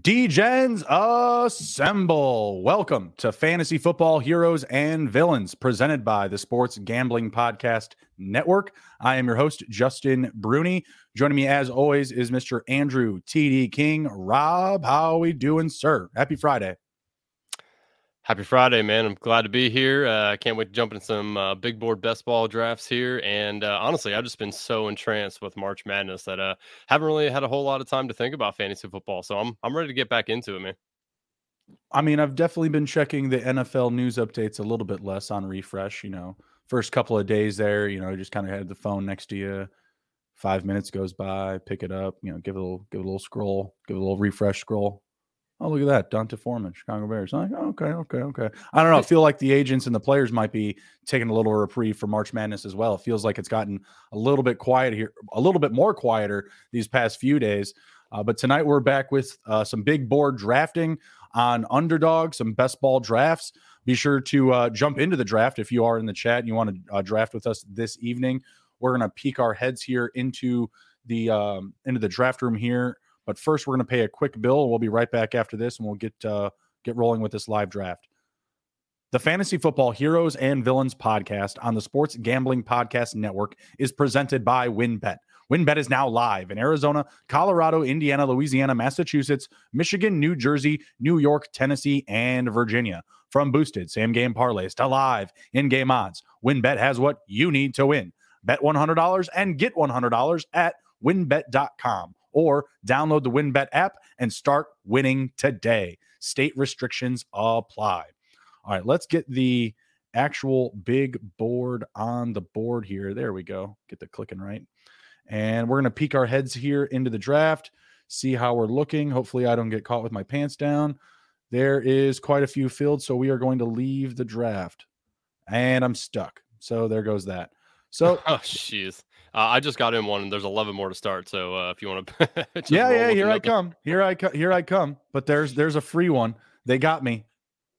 D-Gens assemble. Welcome to Fantasy Football Heroes and Villains, presented by the Sports Gambling Podcast Network. I am your host, Justin Bruni. Joining me as always is Mr. Andrew TD King. Rob, how we doing, sir? Happy Friday. Happy Friday, man. I'm glad to be here. I can't wait to jump into some big board best ball drafts here. And honestly, I've just been so entranced with March Madness that I haven't really had a whole lot of time to think about fantasy football. So I'm ready to get back into it, man. I mean, I've definitely been checking the NFL news updates a little bit less on refresh. You know, first couple of days there, you know, just kind of had the phone next to you. 5 minutes goes by, pick it up, you know, give it a little scroll, give it a little refresh scroll. Oh, look at that. Dante Foreman, Chicago Bears. I'm like, oh, okay. I don't know. I feel like the agents and the players might be taking a little reprieve for March Madness as well. It feels like it's gotten a little bit quiet here, a little bit more quieter these past few days. But tonight we're back with some big board drafting on Underdog, some best ball drafts. Be sure to jump into the draft if you are in the chat and you want to draft with us this evening. We're going to peek our heads here into the draft room here. But first, we're going to pay a quick bill. We'll be right back after this, and we'll get rolling with this live draft. The Fantasy Football Heroes and Villains podcast on the Sports Gambling Podcast Network is presented by WinBet. WinBet is now live in Arizona, Colorado, Indiana, Louisiana, Massachusetts, Michigan, New Jersey, New York, Tennessee, and Virginia. From boosted same-game parlays to live in-game odds, WinBet has what you need to win. Bet $100 and get $100 at winbet.com. Or download the WinBet app and start winning today. State restrictions apply. All right, let's get the actual big board on the board here. There we go. Get the clicking right. And we're going to peek our heads here into the draft, see how we're looking. Hopefully I don't get caught with my pants down. There is quite a few fields, so we are going to leave the draft. And I'm stuck. So there goes that. So, oh, jeez. I just got in one, and there's 11 more to start. So if you want to, Here I come. But there's a free one. They got me.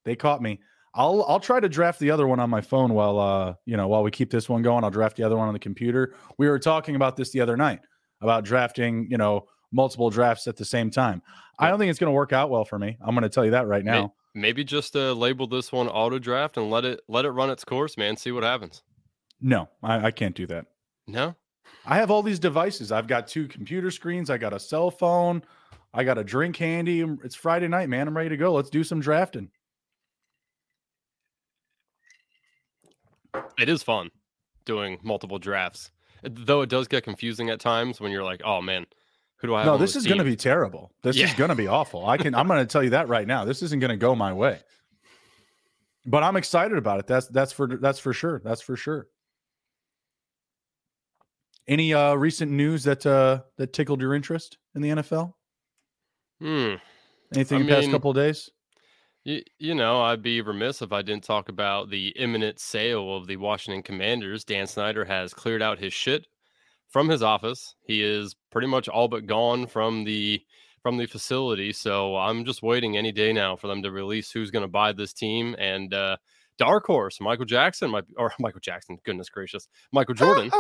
They caught me. I'll try to draft the other one on my phone while we keep this one going. I'll draft the other one on the computer. We were talking about this the other night about drafting, you know, multiple drafts at the same time. Yeah. I don't think it's going to work out well for me. I'm going to tell you that right now. Maybe just label this one auto draft and let it run its course, man. See what happens. No, I can't do that. No. I have all these devices. I've got two computer screens. I got a cell phone. I got a drink handy. It's Friday night, man. I'm ready to go. Let's do some drafting. It is fun doing multiple drafts, though it does get confusing at times when you're like, oh, man, who do I have? No, this is going to be terrible. This is going to be awful. I'm going to tell you that right now. This isn't going to go my way. But I'm excited about it. That's for sure. That's for sure. Any recent news that tickled your interest in the NFL? Anything in the past couple of days? You know, I'd be remiss if I didn't talk about the imminent sale of the Washington Commanders. Dan Snyder has cleared out his shit from his office. He is pretty much all but gone from the facility. So I'm just waiting any day now for them to release who's going to buy this team. And dark horse, Michael Jackson. Goodness gracious, Michael Jordan.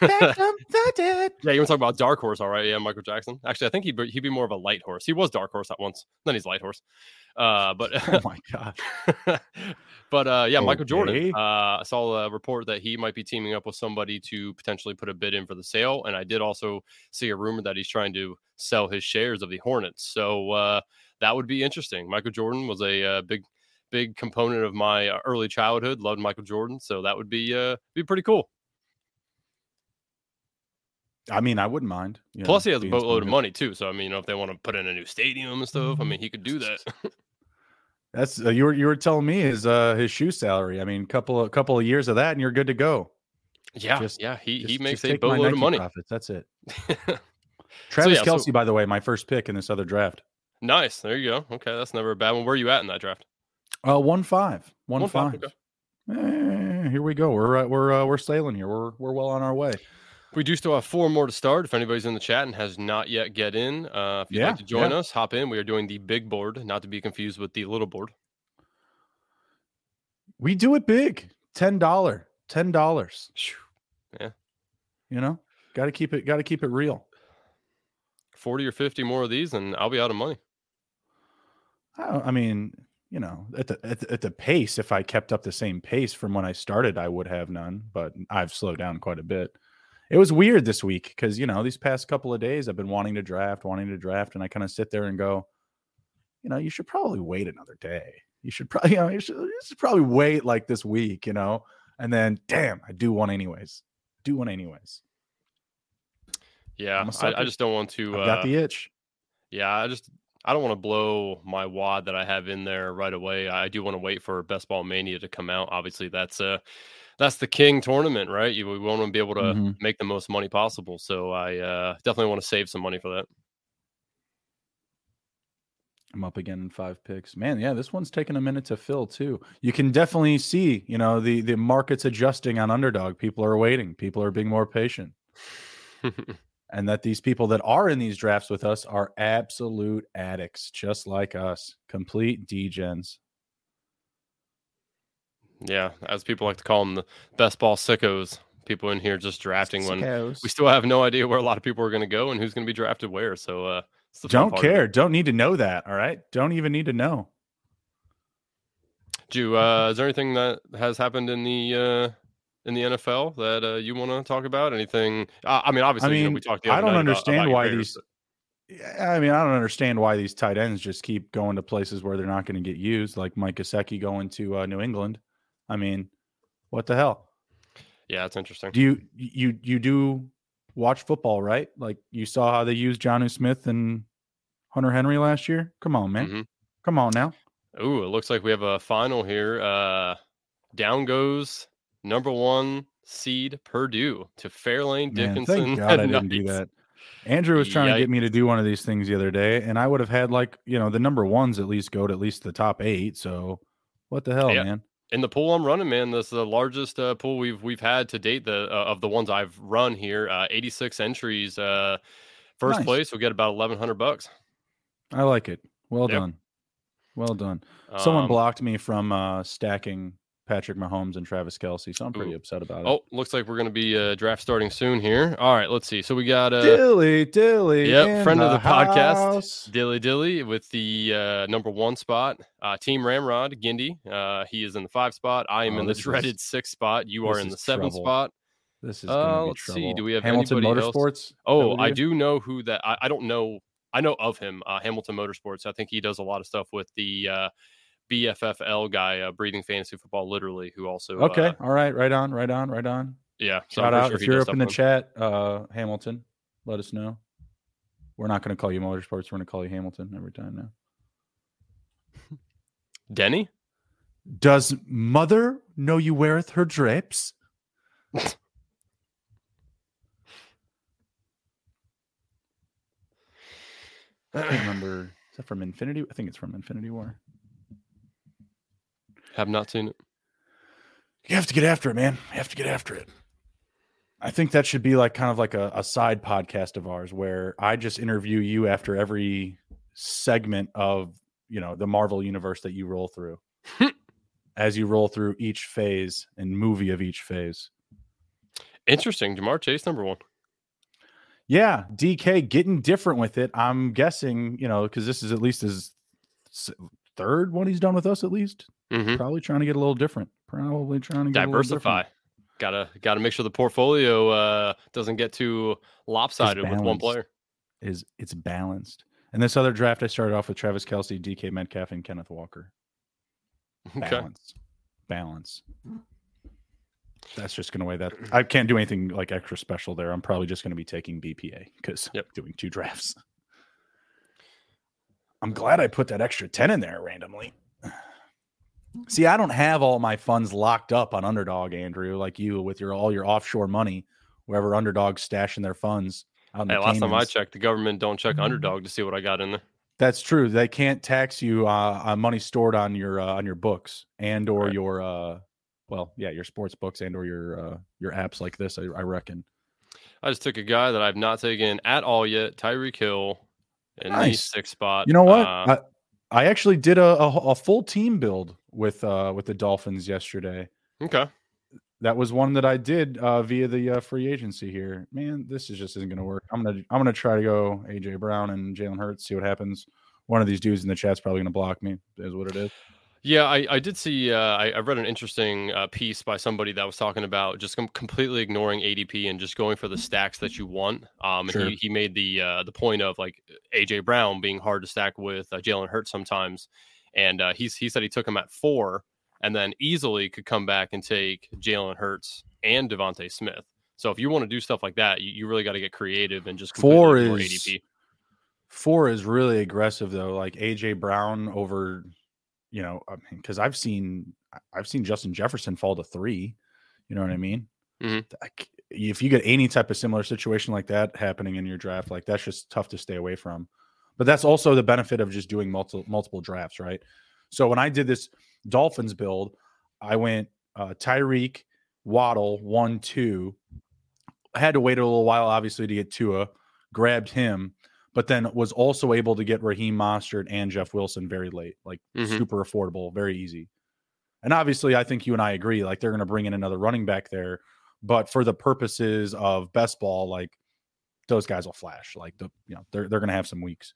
Back from the dead. Yeah, you want to talk about dark horse, all right? Yeah, Michael Jackson. Actually, I think he'd be more of a light horse. He was dark horse at once, then he's light horse. But oh my god. But yeah, okay. Michael Jordan. I saw a report that he might be teaming up with somebody to potentially put a bid in for the sale, and I did also see a rumor that he's trying to sell his shares of the Hornets. So that would be interesting. Michael Jordan was a big component of my early childhood. Loved Michael Jordan, so that would be pretty cool. I mean, I wouldn't mind. Plus, he has a boatload of money too. So, I mean, you know, if they want to put in a new stadium and stuff, I mean, he could do that. That's you were telling me his shoe salary. I mean, couple of years of that, and you're good to go. Yeah, he makes a boatload of money. Profits. That's it. Travis Kelce, by the way, my first pick in this other draft. Nice. There you go. Okay, that's never a bad one. Where are you at in that draft? 1-5. 1-5. Okay. Here we go. We're sailing here. We're well on our way. We do still have 4 more to start. If anybody's in the chat and has not yet get in, if you'd like to join us, hop in. We are doing the big board, not to be confused with the little board. We do it big. $10. Yeah. You know, got to keep it real. 40 or 50 more of these and I'll be out of money. I mean, you know, at the pace, if I kept up the same pace from when I started, I would have none, but I've slowed down quite a bit. It was weird this week because, you know, these past couple of days I've been wanting to draft, and I kind of sit there and go, you know, you should probably wait another day. You should probably, you know, you should probably wait like this week, you know, and then damn, I do one anyways. Yeah, I just don't want to. I've got the itch. Yeah, I don't want to blow my wad that I have in there right away. I do want to wait for Best Ball Mania to come out. Obviously, that's the king tournament, right? We want to be able to make the most money possible. So I definitely want to save some money for that. I'm up again in 5 picks. Man, yeah, this one's taking a minute to fill too. You can definitely see, you know, the market's adjusting on Underdog. People are waiting. People are being more patient. And that these people that are in these drafts with us are absolute addicts, just like us, complete degens. Yeah, as people like to call them, the best ball sickos. People in here just drafting when we still have no idea where a lot of people are going to go and who's going to be drafted where. So don't care. Don't need to know that. All right. Don't even need to know. Ju, is there anything that has happened in the NFL that you want to talk about? Anything? I mean, you know, we talked the other night about why these. I mean, I don't understand why these tight ends just keep going to places where they're not going to get used, like Mike Gesicki going to New England. I mean, what the hell? Yeah, it's interesting. Do you do watch football, right? Like you saw how they used Jonnu Smith and Hunter Henry last year. Come on, man. Mm-hmm. Come on now. Ooh, it looks like we have a final here. Down goes number 1 seed Purdue to Fairlane Dickinson. Thank God I didn't do that. Andrew was trying to get me to do one of these things the other day, and I would have had, like, you know, the number ones at least go to at least the top 8. So what the hell, man? In the pool I'm running, man, that's the largest pool we've had to date. The of the ones I've run here, 86 entries. First place, we'll get about $1,100. I like it. Well done. Someone blocked me from stacking Patrick Mahomes and Travis Kelce, so I'm pretty upset about it. Oh, looks like we're going to be draft starting soon here. All right, let's see. So we got Dilly. Yep, friend of the podcast, Dilly with the number 1 spot. Team Ramrod, Gindy, he is in the 5 spot. I am in the dreaded 6 spot. You are in the 7 spot. This is let's see. Do we have Hamilton anybody Motorsports? Else? Oh, I do know who that. I don't know. I know of him, Hamilton Motorsports. I think he does a lot of stuff with the. BFFL guy, Breathing Fantasy Football, literally, who also... Okay, all right, right on. Yeah. Shout out. If you're up in the chat, Hamilton, let us know. We're not going to call you Motorsports. We're going to call you Hamilton every time now. Denny? Does mother know you weareth her drapes? I remember... Is that from Infinity? I think it's from Infinity War. Have not seen it. You have to get after it, man. I think that should be like kind of like a side podcast of ours where I just interview you after every segment of, you know, the Marvel universe that you roll through as you roll through each phase and movie of each phase. Interesting. Ja'Marr Chase, number 1. Yeah. DK getting different with it. I'm guessing, you know, because this is at least his third one he's done with us at least. Mm-hmm. Probably trying to diversify. Gotta make sure the portfolio doesn't get too lopsided with one player. It's balanced. And this other draft, I started off with Travis Kelce, DK Metcalf, and Kenneth Walker. Balance. That's just gonna weigh that. I can't do anything like extra special there. I'm probably just gonna be taking BPA because doing 2 drafts. I'm glad I put that extra 10 in there randomly. See, I don't have all my funds locked up on Underdog, Andrew, like you with all your offshore money, wherever Underdog's stashing their funds. Last time I checked, the government don't check Underdog to see what I got in there. That's true. They can't tax you on money stored on your books and or your your sports books and or your apps like this. I reckon. I just took a guy that I've not taken at all yet, Tyreek Hill, in the sixth spot. You know what? I actually did a full team build with the Dolphins yesterday. Okay. That was one that I did via the free agency here. Man, this just isn't going to work. I'm gonna try to go AJ Brown and Jalen Hurts, see what happens. One of these dudes in the chat's probably going to block me, is what it is. Yeah, I did see, I read an interesting piece by somebody that was talking about just completely ignoring ADP and just going for the stacks that you want. Sure. He made the point of like AJ Brown being hard to stack with Jalen Hurts sometimes. And he said he took him at 4 and then easily could come back and take Jalen Hurts and Devontae Smith. So if you want to do stuff like that, you really got to get creative and just 4 is ADP. 4 is really aggressive though. Like AJ Brown over, you know, I mean, because I've seen Justin Jefferson fall to 3. You know what I mean? Mm-hmm. If you get any type of similar situation like that happening in your draft, like that's just tough to stay away from. But that's also the benefit of just doing multiple drafts, right? So when I did this Dolphins build, I went Tyreek, Waddle, 1, 2. I had to wait a little while, obviously, to get Tua, grabbed him, but then was also able to get Raheem Mostert and Jeff Wilson very late, like super affordable, very easy. And obviously, I think you and I agree, like they're going to bring in another running back there, but for the purposes of best ball, like those guys will flash. Like they're going to have some weeks.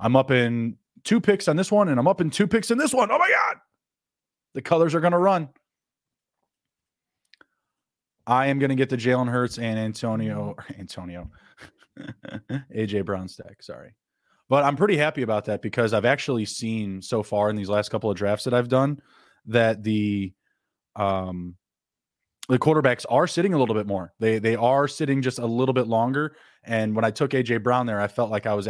I'm up in 2 picks on this one, and I'm up in 2 picks in this one. Oh my God. The colors are going to run. I am going to get the Jalen Hurts and AJ Brown stack. Sorry. But I'm pretty happy about that because I've actually seen so far in these last couple of drafts that I've done that the quarterbacks are sitting a little bit more. They are sitting just a little bit longer. And when I took AJ Brown there, I felt like I was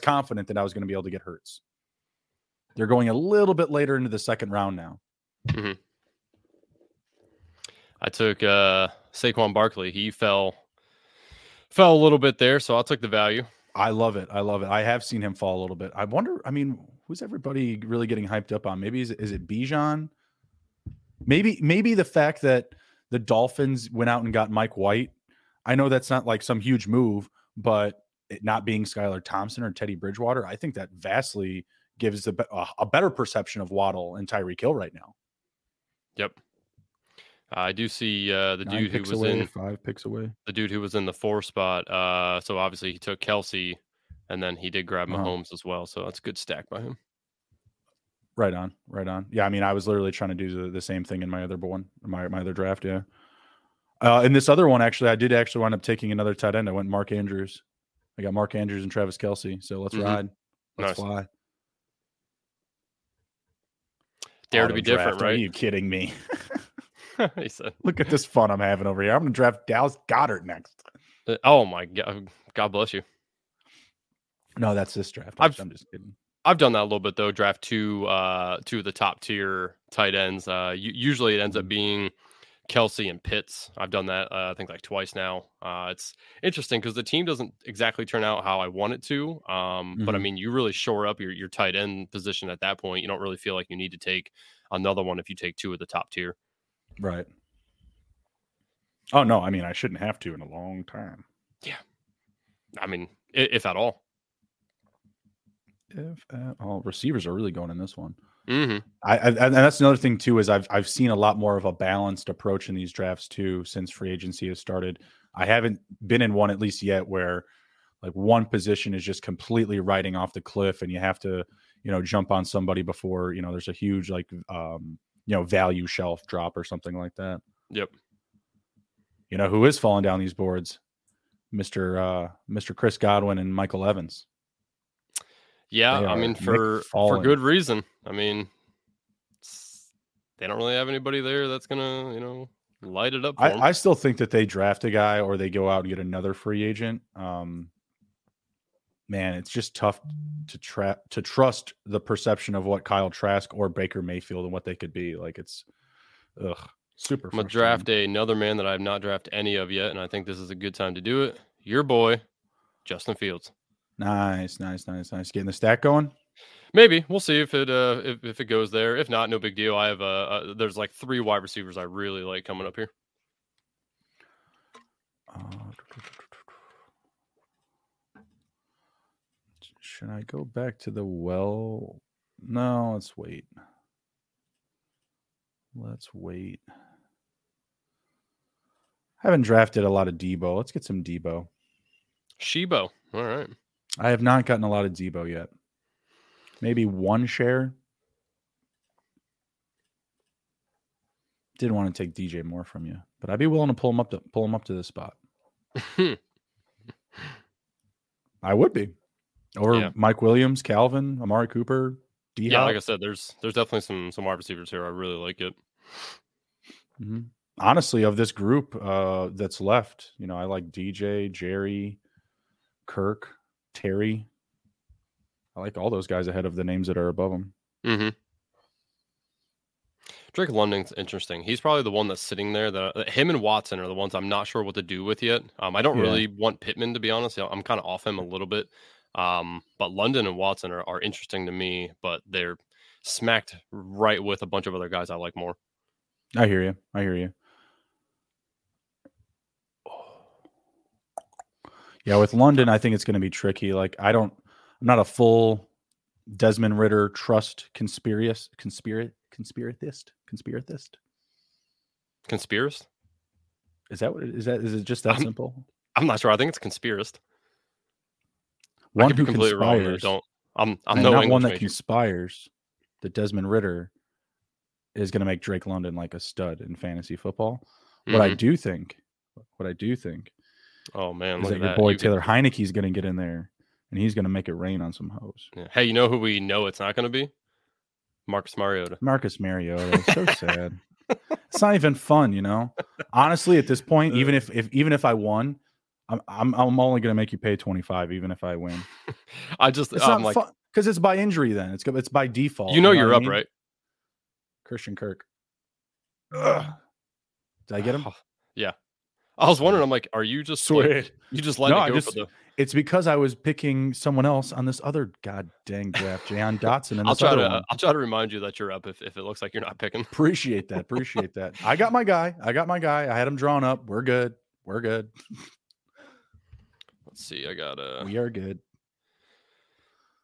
confident that I was going to be able to get Hurts. They're going a little bit later into the second round now. Mm-hmm. I took Saquon Barkley. He fell a little bit there, so I'll take the value. I love it. I have seen him fall a little bit. I wonder. I mean, who's everybody really getting hyped up on? Maybe is it Bijan? Maybe the fact that the Dolphins went out and got Mike White. I know that's not like some huge move, but it not being Skylar Thompson or Teddy Bridgewater, I think that vastly gives a better perception of Waddle and Tyreek Hill right now. Yep. I do see the dude who was in 5 picks away. The dude who was in the 4 spot. So obviously he took Kelce, and then he did grab Mahomes as well. So that's a good stack by him. Right on. Yeah, I mean, I was literally trying to do the same thing in my other one, my other draft. Yeah. In this other one, actually, I did actually wind up taking another tight end. I went Mark Andrews. I got Mark Andrews and Travis Kelce. So let's ride. Let's fly. Dare to be different, right? Are you kidding me? He said, "Look at this fun I'm having over here. I'm going to draft Dallas Goedert next." Oh my God! God bless you. No, that's this draft. I'm just kidding. I've done that a little bit though. Draft two of the top tier tight ends. Usually it ends up being Kelce and Pitts. I've done that. I think like twice now. It's interesting because the team doesn't exactly turn out how I want it to. But I mean, you really shore up your tight end position at that point. You don't really feel like you need to take another one if you take two of the top tier. Right. Oh no, I mean I shouldn't have to in a long time. Yeah. I mean, if at all. If at all. Receivers are really going in this one. Mm-hmm. And that's another thing too is I've seen a lot more of a balanced approach in these drafts too since free agency has started. I haven't been in one at least yet where like one position is just completely riding off the cliff and you have to, you know, jump on somebody before, you know, there's a huge like value shelf drop or something like that. Yep. You know who is falling down these boards? Mr. Chris Godwin and Michael Evans. Yeah, I mean for good reason. I mean, they don't really have anybody there that's gonna, you know, light it up for them. I still think that they draft a guy or they go out and get another free agent. man, it's just tough to trust the perception of what Kyle Trask or Baker Mayfield and what they could be. Like, it's super frustrating. I'm going to draft another man that I have not drafted any of yet, and I think this is a good time to do it. Your boy, Justin Fields. Nice. Getting the stack going? Maybe. We'll see if it goes there. If not, no big deal. I have there's like three wide receivers I really like coming up here. Should I go back to the well? No, let's wait. I haven't drafted a lot of Debo. Let's get some Debo. Shebo. All right. I have not gotten a lot of Debo yet. Maybe one share. Didn't want to take DJ Moore from you, but I'd be willing to pull him up to this spot. I would be. Over Mike Williams, Calvin, Amari Cooper, D-Hop. Yeah, like I said, there's definitely some wide receivers here. I really like it. Mm-hmm. Honestly, of this group that's left, you know, I like DJ, Jerry, Kirk, Terry. I like all those guys ahead of the names that are above them. Mm-hmm. Drake London's interesting. He's probably the one that's sitting there. That him and Watson are the ones I'm not sure what to do with yet. I don't really want Pittman, to be honest. I'm kind of off him a little bit. But London and Watson are interesting to me, but they're smacked right with a bunch of other guys I like more. I hear you. Yeah, with London, I think it's going to be tricky. Like, I'm not a full Desmond Ritter trust conspiracist. Is that what it is? Is it just that simple? I'm not sure. I think it's conspiracist. One who conspires. Wrong, don't. I'm no not one that major. Conspires. That Desmond Ritter is going to make Drake London like a stud in fantasy football. Mm-hmm. What I do think. Oh man, is that your boy Taylor Heineke is going to get in there and he's going to make it rain on some hoes. Yeah. Hey, you know who we know it's not going to be? Marcus Mariota. It's so sad. It's not even fun, you know. Honestly, at this point, even if I won. I'm only going to make you pay $25, even if I win. Because it's by injury. Then it's by default. You're up, right? Christian Kirk. Ugh. Did I get him? Yeah. I was wondering. I'm like, are you just sweet? Like, you just let it go. It's because I was picking someone else on this other god dang draft, Jahan Dotson. And I'll try to remind you that you're up if it looks like you're not picking. Appreciate that. I got my guy. I had him drawn up. We're good. Let's see, we are good.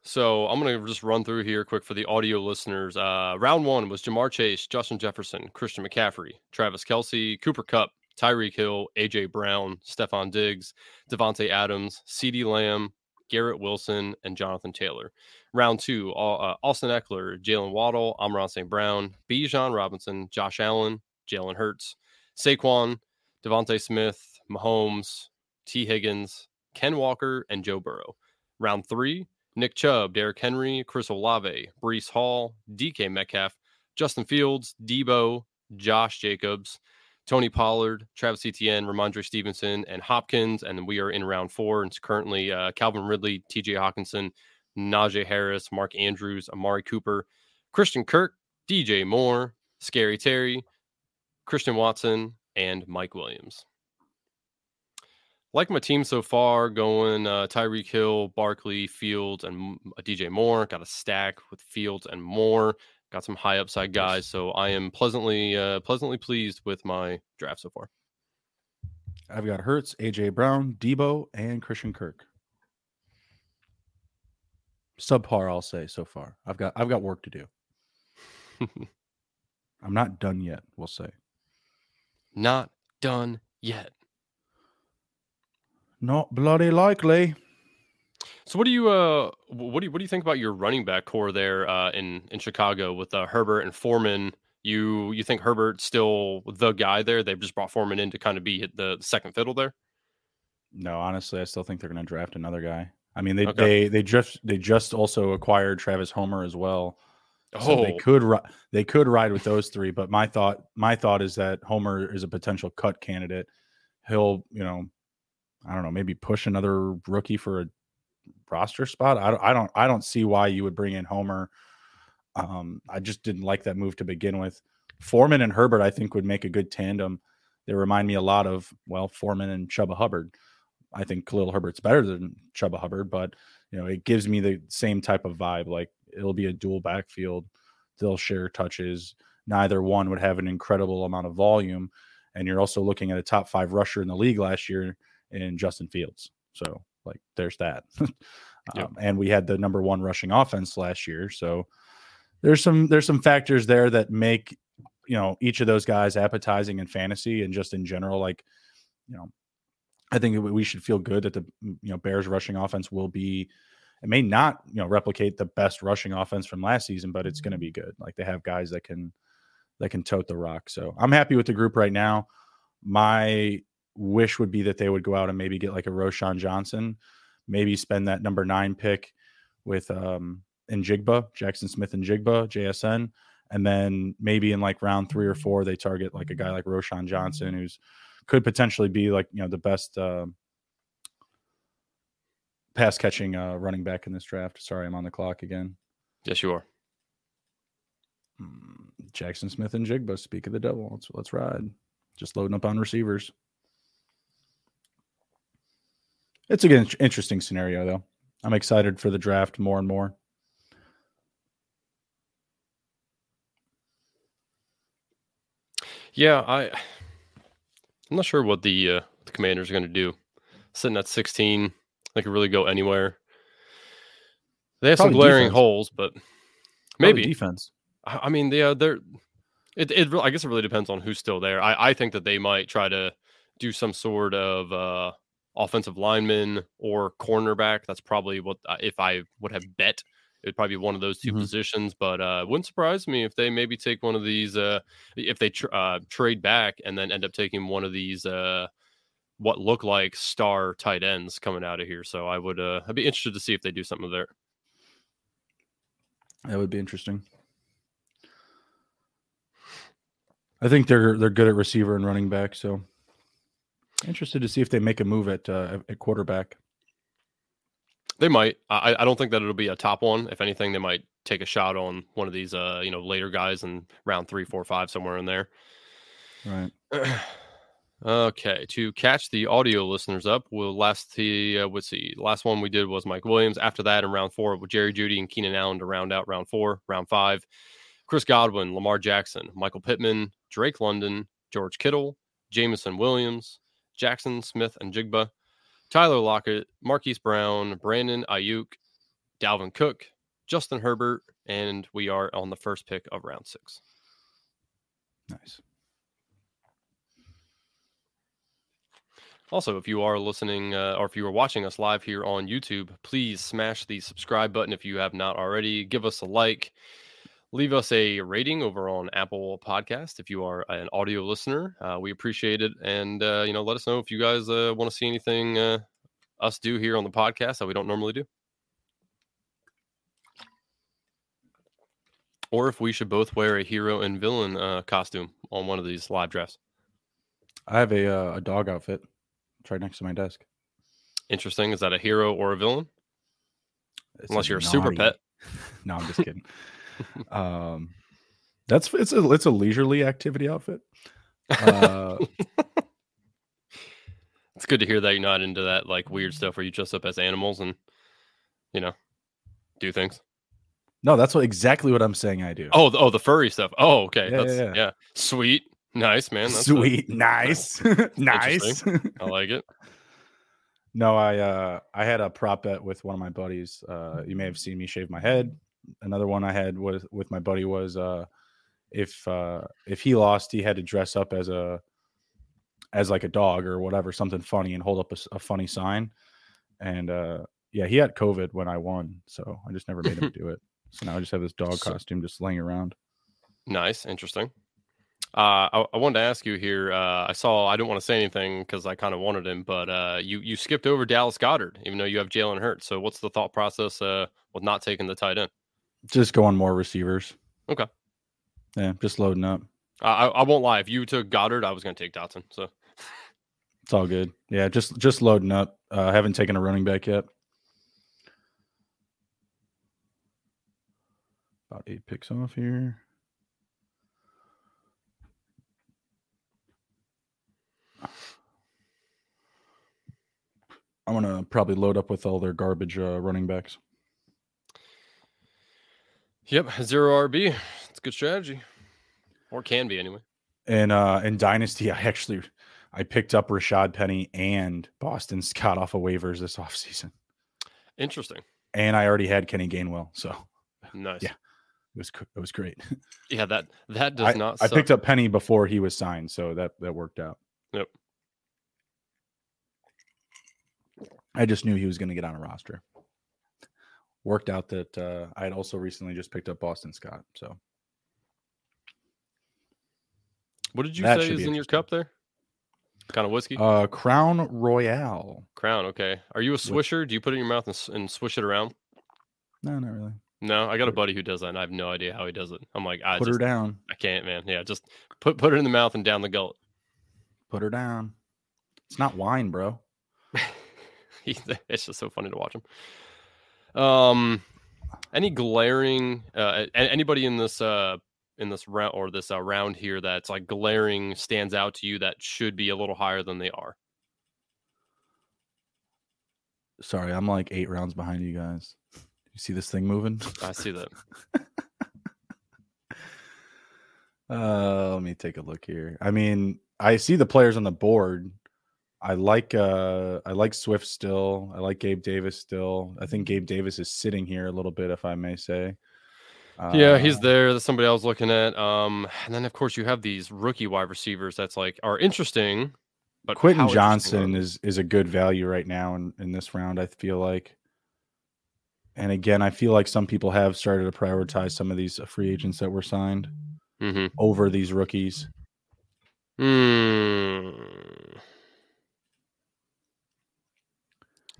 So I'm going to just run through here quick for the audio listeners. Round one was Ja'Marr Chase, Justin Jefferson, Christian McCaffrey, Travis Kelce, Cooper Kupp, Tyreek Hill, AJ Brown, Stephon Diggs, Devontae Adams, CeeDee Lamb, Garrett Wilson, and Jonathan Taylor. Round two, Austin Eckler, Jaylen Waddle, Amon-Ra St. Brown, Bijan Robinson, Josh Allen, Jalen Hurts, Saquon, Devontae Smith, Mahomes, T. Higgins, Ken Walker, and Joe Burrow. Round three, Nick Chubb, Derrick Henry, Chris Olave, Breece Hall, DK Metcalf, Justin Fields, Debo, Josh Jacobs, Tony Pollard, Travis Etienne, Ramondre Stevenson, and Hopkins. And we are in round four. And it's currently Calvin Ridley, TJ Hawkinson, Najee Harris, Mark Andrews, Amari Cooper, Christian Kirk, DJ Moore, Scary Terry, Christian Watson, and Mike Williams. Like my team so far, going Tyreek Hill, Barkley, Fields, and DJ Moore. Got a stack with Fields and Moore. Got some high upside guys, so I am pleasantly pleased with my draft so far. I've got Hurts, AJ Brown, Debo, and Christian Kirk. Subpar, I'll say so far. I've got work to do. I'm not done yet. We'll say. Not done yet. Not bloody likely. So what do you think about your running back core there in Chicago with Herbert and Foreman? You think Herbert's still the guy there? They've just brought Foreman in to kind of be the second fiddle there. No, honestly, I still think they're going to draft another guy. I mean, they just also acquired Travis Homer as well. So they could ride with those three. But my thought is that Homer is a potential cut candidate. He'll, you know, I don't know, maybe push another rookie for a roster spot. I don't see why you would bring in Homer. I just didn't like that move to begin with. Foreman and Herbert, I think, would make a good tandem. They remind me a lot of, well, Foreman and Chubba Hubbard. I think Khalil Herbert's better than Chubba Hubbard, but you know, it gives me the same type of vibe. Like, it'll be a dual backfield. They'll share touches. Neither one would have an incredible amount of volume. And you're also looking at a top five rusher in the league last year in Justin Fields. So like, there's that. Yep. And we had the number one rushing offense last year. So there's some factors there that make, you know, each of those guys appetizing in fantasy and just in general. Like, you know, I think we should feel good that the, you know, Bears rushing offense will be, it may not, you know, replicate the best rushing offense from last season, but it's going to be good. Like, they have guys that can tote the rock. So I'm happy with the group right now. My wish would be that they would go out and maybe get like a Roshan Johnson, maybe spend that number 9 pick with Njigba, Jackson Smith-Njigba, JSN. And then maybe in like round 3 or 4, they target like a guy like Roshan Johnson, who's could potentially be like, you know, the best pass catching running back in this draft. Sorry, I'm on the clock again. Yes, you are. Jackson Smith-Njigba, speak of the devil. Let's ride. Just loading up on receivers. It's an interesting scenario, though. I'm excited for the draft more and more. Yeah, I'm not sure what the Commanders are going to do. Sitting at 16, they could really go anywhere. They have probably some glaring defense holes, but maybe probably defense. I mean, yeah, it I guess it really depends on who's still there. I think that they might try to do some sort of offensive lineman or cornerback. That's probably what, if I would have bet, it would probably be one of those two positions. But it wouldn't surprise me if they maybe take one of these, if they trade back and then end up taking one of these, what look like star tight ends coming out of here. So I'd be interested to see if they do something there. That would be interesting. I think they're good at receiver and running back, so interested to see if they make a move at quarterback. They might. I don't think that it'll be a top one. If anything, they might take a shot on one of these, you know, later guys in round 3, 4, 5, somewhere in there. Right. Okay. To catch the audio listeners up, we'll last one we did was Mike Williams. After that, in round 4, with Jerry Jeudy and Keenan Allen to round out round 4, round 5. Chris Godwin, Lamar Jackson, Michael Pittman, Drake London, George Kittle, Jameson Williams, Jackson Smith-Njigba, Tyler Lockett, Marquise Brown, Brandon Ayuk, Dalvin Cook, Justin Herbert, and we are on the first pick of round 6. Nice. Also, if you are listening or if you are watching us live here on YouTube, please smash the subscribe button if you have not already. Give us a like. Leave us a rating over on Apple Podcast if you are an audio listener. We appreciate it. And, you know, let us know if you guys want to see anything us do here on the podcast that we don't normally do. Or if we should both wear a hero and villain costume on one of these live drafts. I have a dog outfit. It's right next to my desk. Interesting. Is that a hero or a villain? It's unless you're naughty. A super pet. No, I'm just kidding. It's a leisurely activity outfit. It's good to hear that you're not into that like weird stuff where you dress up as animals and, you know, do things. No, that's exactly what I'm saying I do. Oh, the furry stuff. Oh, okay. Yeah. Sweet. Nice, man. That's sweet. Nice. Nice. I like it. No, I had a prop bet with one of my buddies. You may have seen me shave my head. Another one I had with my buddy was if he lost, he had to dress up as like a dog or whatever, something funny, and hold up a funny sign. And he had COVID when I won, so I just never made him do it. So now I just have this dog costume just laying around. Nice, interesting. I wanted to ask you here. I don't want to say anything because I kind of wanted him, but you skipped over Dallas Goedert, even though you have Jalen Hurts. So what's the thought process with not taking the tight end? Just go on more receivers. Okay. Yeah, just loading up. I won't lie. If you took Goddard, I was going to take Dotson. So it's all good. Yeah, just loading up. I haven't taken a running back yet. About 8 picks off here. I'm going to probably load up with all their garbage running backs. Yep, zero RB. It's a good strategy. Or can be, anyway. And in Dynasty, I picked up Rashad Penny and Boston Scott off of waivers this offseason. Interesting. And I already had Kenny Gainwell, so. Nice. Yeah, it was great. Yeah, that does not suck. I picked up Penny before he was signed, so that worked out. Yep. I just knew he was going to get on a roster. Worked out that I had also recently just picked up Boston Scott. So, what did you say is in your cup there? What kind of whiskey? Crown Royale. Crown, okay. Are you a swisher? Do you put it in your mouth and swish it around? No, not really. No, I got a buddy who does that, and I have no idea how he does it. I'm like, put her down. I can't, man. Yeah, just put it in the mouth and down the gullet. Put her down. It's not wine, bro. It's just so funny to watch him. Any glaring anybody in this round or this round here that's like glaring stands out to you that should be a little higher than they are? Sorry, I'm like 8 rounds behind you guys. You see this thing moving? I see that. Let me take a look here. I mean, I see the players on the board. I like Swift still. I like Gabe Davis still. I think Gabe Davis is sitting here a little bit, if I may say. Yeah, he's there. That's somebody I was looking at. And then, of course, you have these rookie wide receivers that's like are interesting. But Quentin Johnson is a good value right now in this round, I feel like. And again, I feel like some people have started to prioritize some of these free agents that were signed over these rookies. You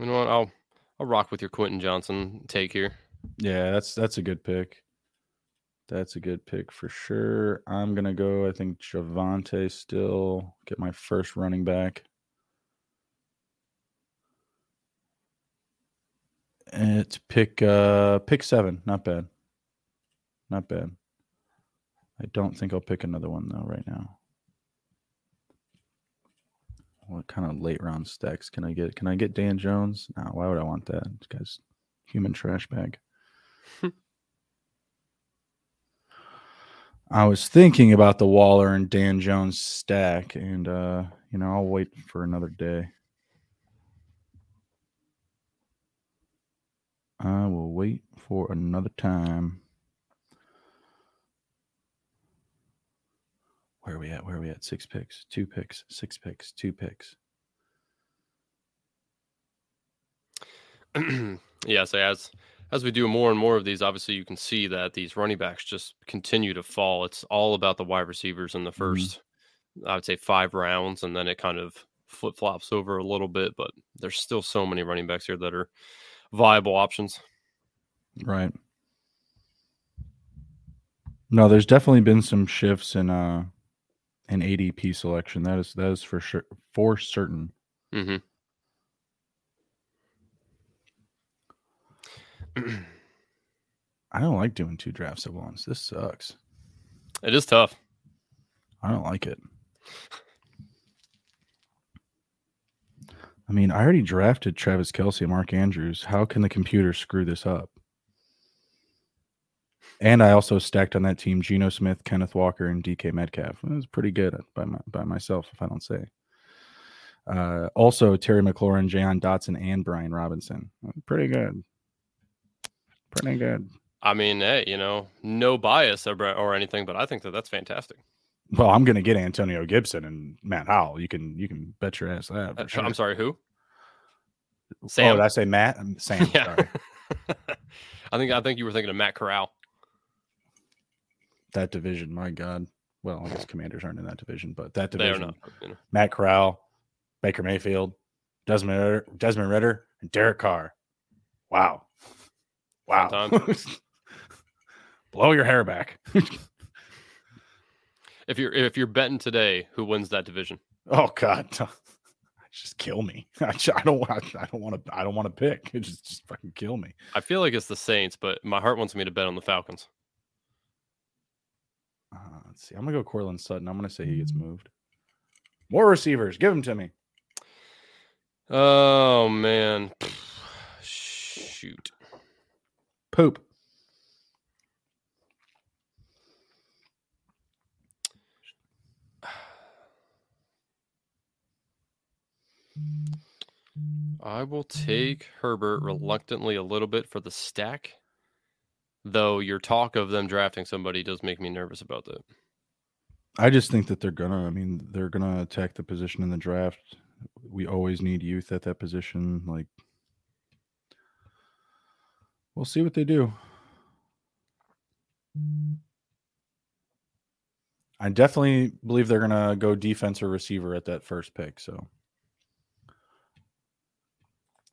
know what? I'll rock with your Quentin Johnson take here. Yeah, that's a good pick. That's a good pick for sure. I'm gonna go. I think Javonte still get my first running back. And it's pick 7. Not bad. Not bad. I don't think I'll pick another one though right now. What kind of late round stacks can I get? Can I get Dan Jones? No, why would I want that? This guy's human trash bag. I was thinking about the Waller and Dan Jones stack, and I'll wait for another day. I will wait for another time. Where are we at? 6 picks, 2 picks, 6 picks, 2 picks. Yeah, so as we do more and more of these, obviously you can see that these running backs just continue to fall. It's all about the wide receivers in the first, I would say, 5 rounds, and then it kind of flip-flops over a little bit, but there's still so many running backs here that are viable options. Right. No, there's definitely been some shifts in ADP selection. That is for sure, for certain. Mm-hmm. I don't like doing 2 drafts at once. This sucks. It is tough. I don't like it. I mean, I already drafted Travis Kelce and Mark Andrews. How can the computer screw this up? And I also stacked on that team Geno Smith, Kenneth Walker, and DK Metcalf. It was pretty good by myself, if I don't say. Also, Terry McLaurin, Jahan Dotson, and Brian Robinson. Pretty good. Pretty good. I mean, hey, no bias or anything, but I think that's fantastic. Well, I'm going to get Antonio Gibson and Matt Howell. You can bet your ass that. For sure. I'm sorry, who? Sam. Oh, did I say Matt? Sam, yeah. Sorry. I think you were thinking of Matt Corral. That division, my God. Well, I guess Commanders aren't in that division, but that division. They are not, Matt Corral, Baker Mayfield, Desmond Ridder, and Derek Carr. Wow. Blow your hair back. If you're betting today, who wins that division? Oh God. Just kill me. I don't want to pick. It just fucking kill me. I feel like it's the Saints, but my heart wants me to bet on the Falcons. Let's see. I'm going to go Cortland Sutton. I'm going to say he gets moved. More receivers. Give them to me. Oh, man. Shoot. Poop. I will take Herbert reluctantly a little bit for the stack, though your talk of them drafting somebody does make me nervous about that. I just think that they're going to attack the position in the draft. We always need youth at that position. Like, we'll see what they do. I definitely believe they're going to go defense or receiver at that first pick, so.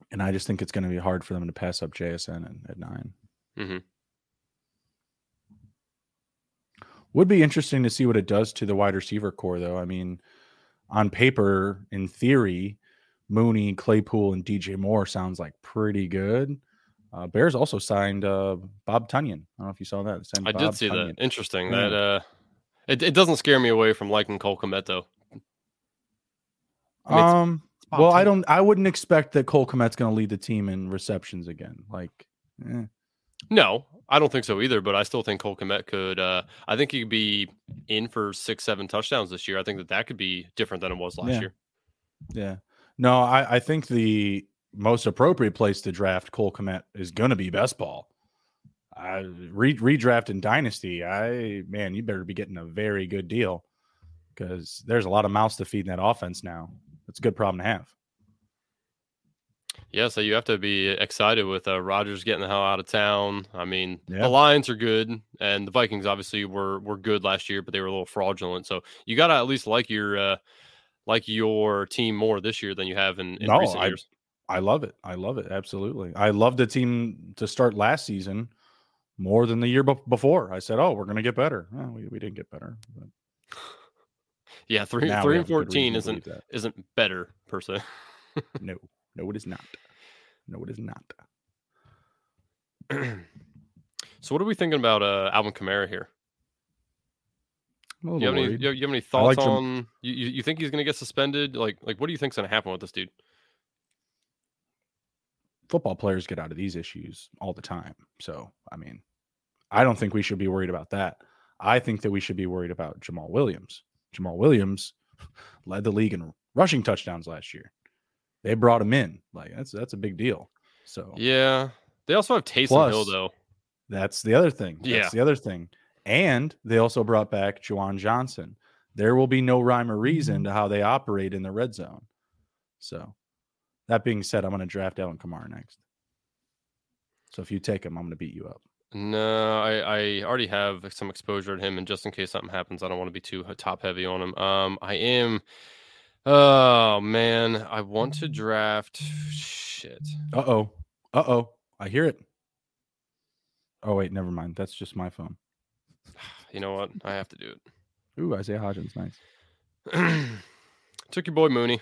And I just think it's going to be hard for them to pass up JSN at 9. Mm-hmm. Would be interesting to see what it does to the wide receiver core, though. I mean, on paper, in theory, Mooney, Claypool, and DJ Moore sounds like pretty good. Bears also signed Bob Tonyan. I don't know if you saw that. I did see that. Interesting. Yeah. It doesn't scare me away from liking Cole Kmet, though. I mean, well, I wouldn't expect that Cole Kmet's going to lead the team in receptions again. No, I don't think so either, but I still think Cole Kmet could, I think he could be in for 6-7 touchdowns this year. I think that could be different than it was last year. Yeah. No, I think the most appropriate place to draft Cole Kmet is going to be best ball. Redraft in Dynasty. Man, you better be getting a very good deal because there's a lot of mouths to feed in that offense now. It's a good problem to have. Yeah, so you have to be excited with Rodgers getting the hell out of town. I mean, The Lions are good, and the Vikings obviously were good last year, but they were a little fraudulent. So you got to at least like your team more this year than you have in recent years. I love it. I love it, absolutely. I loved the team to start last season more than the year before. I said, we're going to get better. Well, we didn't get better. But... Yeah, 3-14 isn't better per se. No, it is not. No, it is not. So, what are we thinking about Alvin Kamara here? You have any thoughts on? You think he's going to get suspended? Like, what do you think's going to happen with this dude? Football players get out of these issues all the time. So, I mean, I don't think we should be worried about that. I think that we should be worried about Jamal Williams. Jamal Williams led the league in rushing touchdowns last year. They brought him in. Like that's a big deal. So yeah, they also have Taysom Hill though. That's the other thing. And they also brought back Juwan Johnson. There will be no rhyme or reason to how they operate in the red zone. So that being said, I'm going to draft Alvin Kamara next. So if you take him, I'm going to beat you up. No, I already have some exposure at him, and just in case something happens, I don't want to be too top heavy on him. I want to draft shit. Uh-oh. I hear it. Oh, wait, never mind. That's just my phone. You know what? I have to do it. Ooh, Isaiah Hodgins, nice. Took your boy Mooney.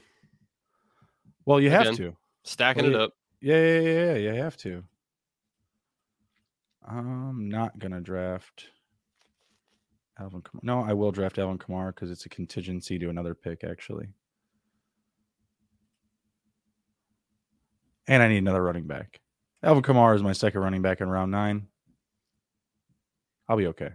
Well, you have to. Stacking it up. Yeah, you have to. I'm not going to draft Alvin Kamara. No, I will draft Alvin Kamara because it's a contingency to another pick, actually. And I need another running back. Alvin Kamara is my second running back in round 9. I'll be okay.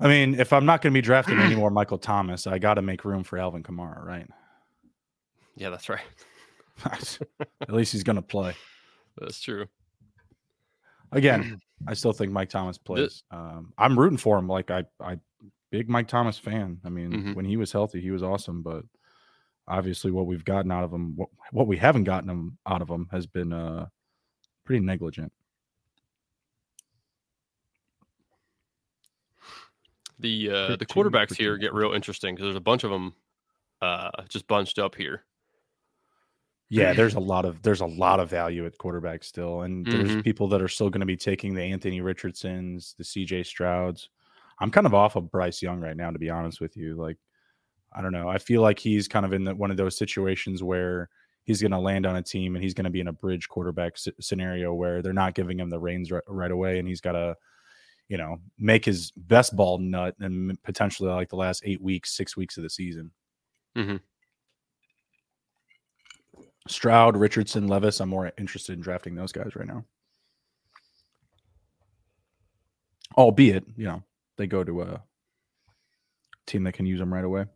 I mean, if I'm not going to be drafting any more Michael Thomas, I got to make room for Alvin Kamara, right? Yeah, that's right. At least he's going to play. That's true. Again, I still think Mike Thomas plays. I'm rooting for him. Like I big Mike Thomas fan. I mean, when he was healthy, he was awesome. But obviously, what we've gotten out of him, what we haven't gotten him out of him, has been pretty negligent. The quarterbacks here get real interesting because there's a bunch of them just bunched up here. Yeah, there's a lot of value at quarterback still, and there's people that are still going to be taking the Anthony Richardsons, the C.J. Strouds. I'm kind of off of Bryce Young right now, to be honest with you. Like, I don't know. I feel like he's kind of in one of those situations where he's going to land on a team and he's going to be in a bridge quarterback scenario where they're not giving him the reins right away. And he's got to, you know, make his best ball nut and potentially like the last 8 weeks, 6 weeks of the season. Mm-hmm. Stroud, Richardson, Levis. I'm more interested in drafting those guys right now. Albeit, you know, they go to a team that can use them right away.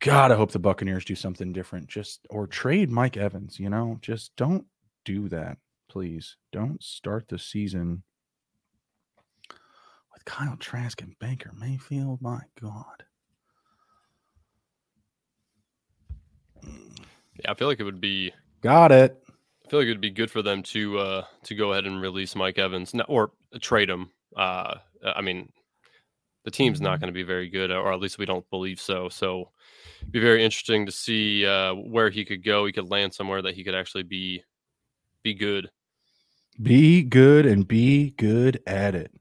God, I hope the Buccaneers do something different. Just or trade Mike Evans, you know. Just don't do that, please. Don't start the season with Kyle Trask and Baker Mayfield. My God. Yeah, I feel like it would be I feel like it would be good for them to go ahead and release Mike Evans or trade him. I mean, the team's not going to be very good, or at least we don't believe so. So it'd be very interesting to see where he could go. He could land somewhere that he could actually be good. Be good and be good at it.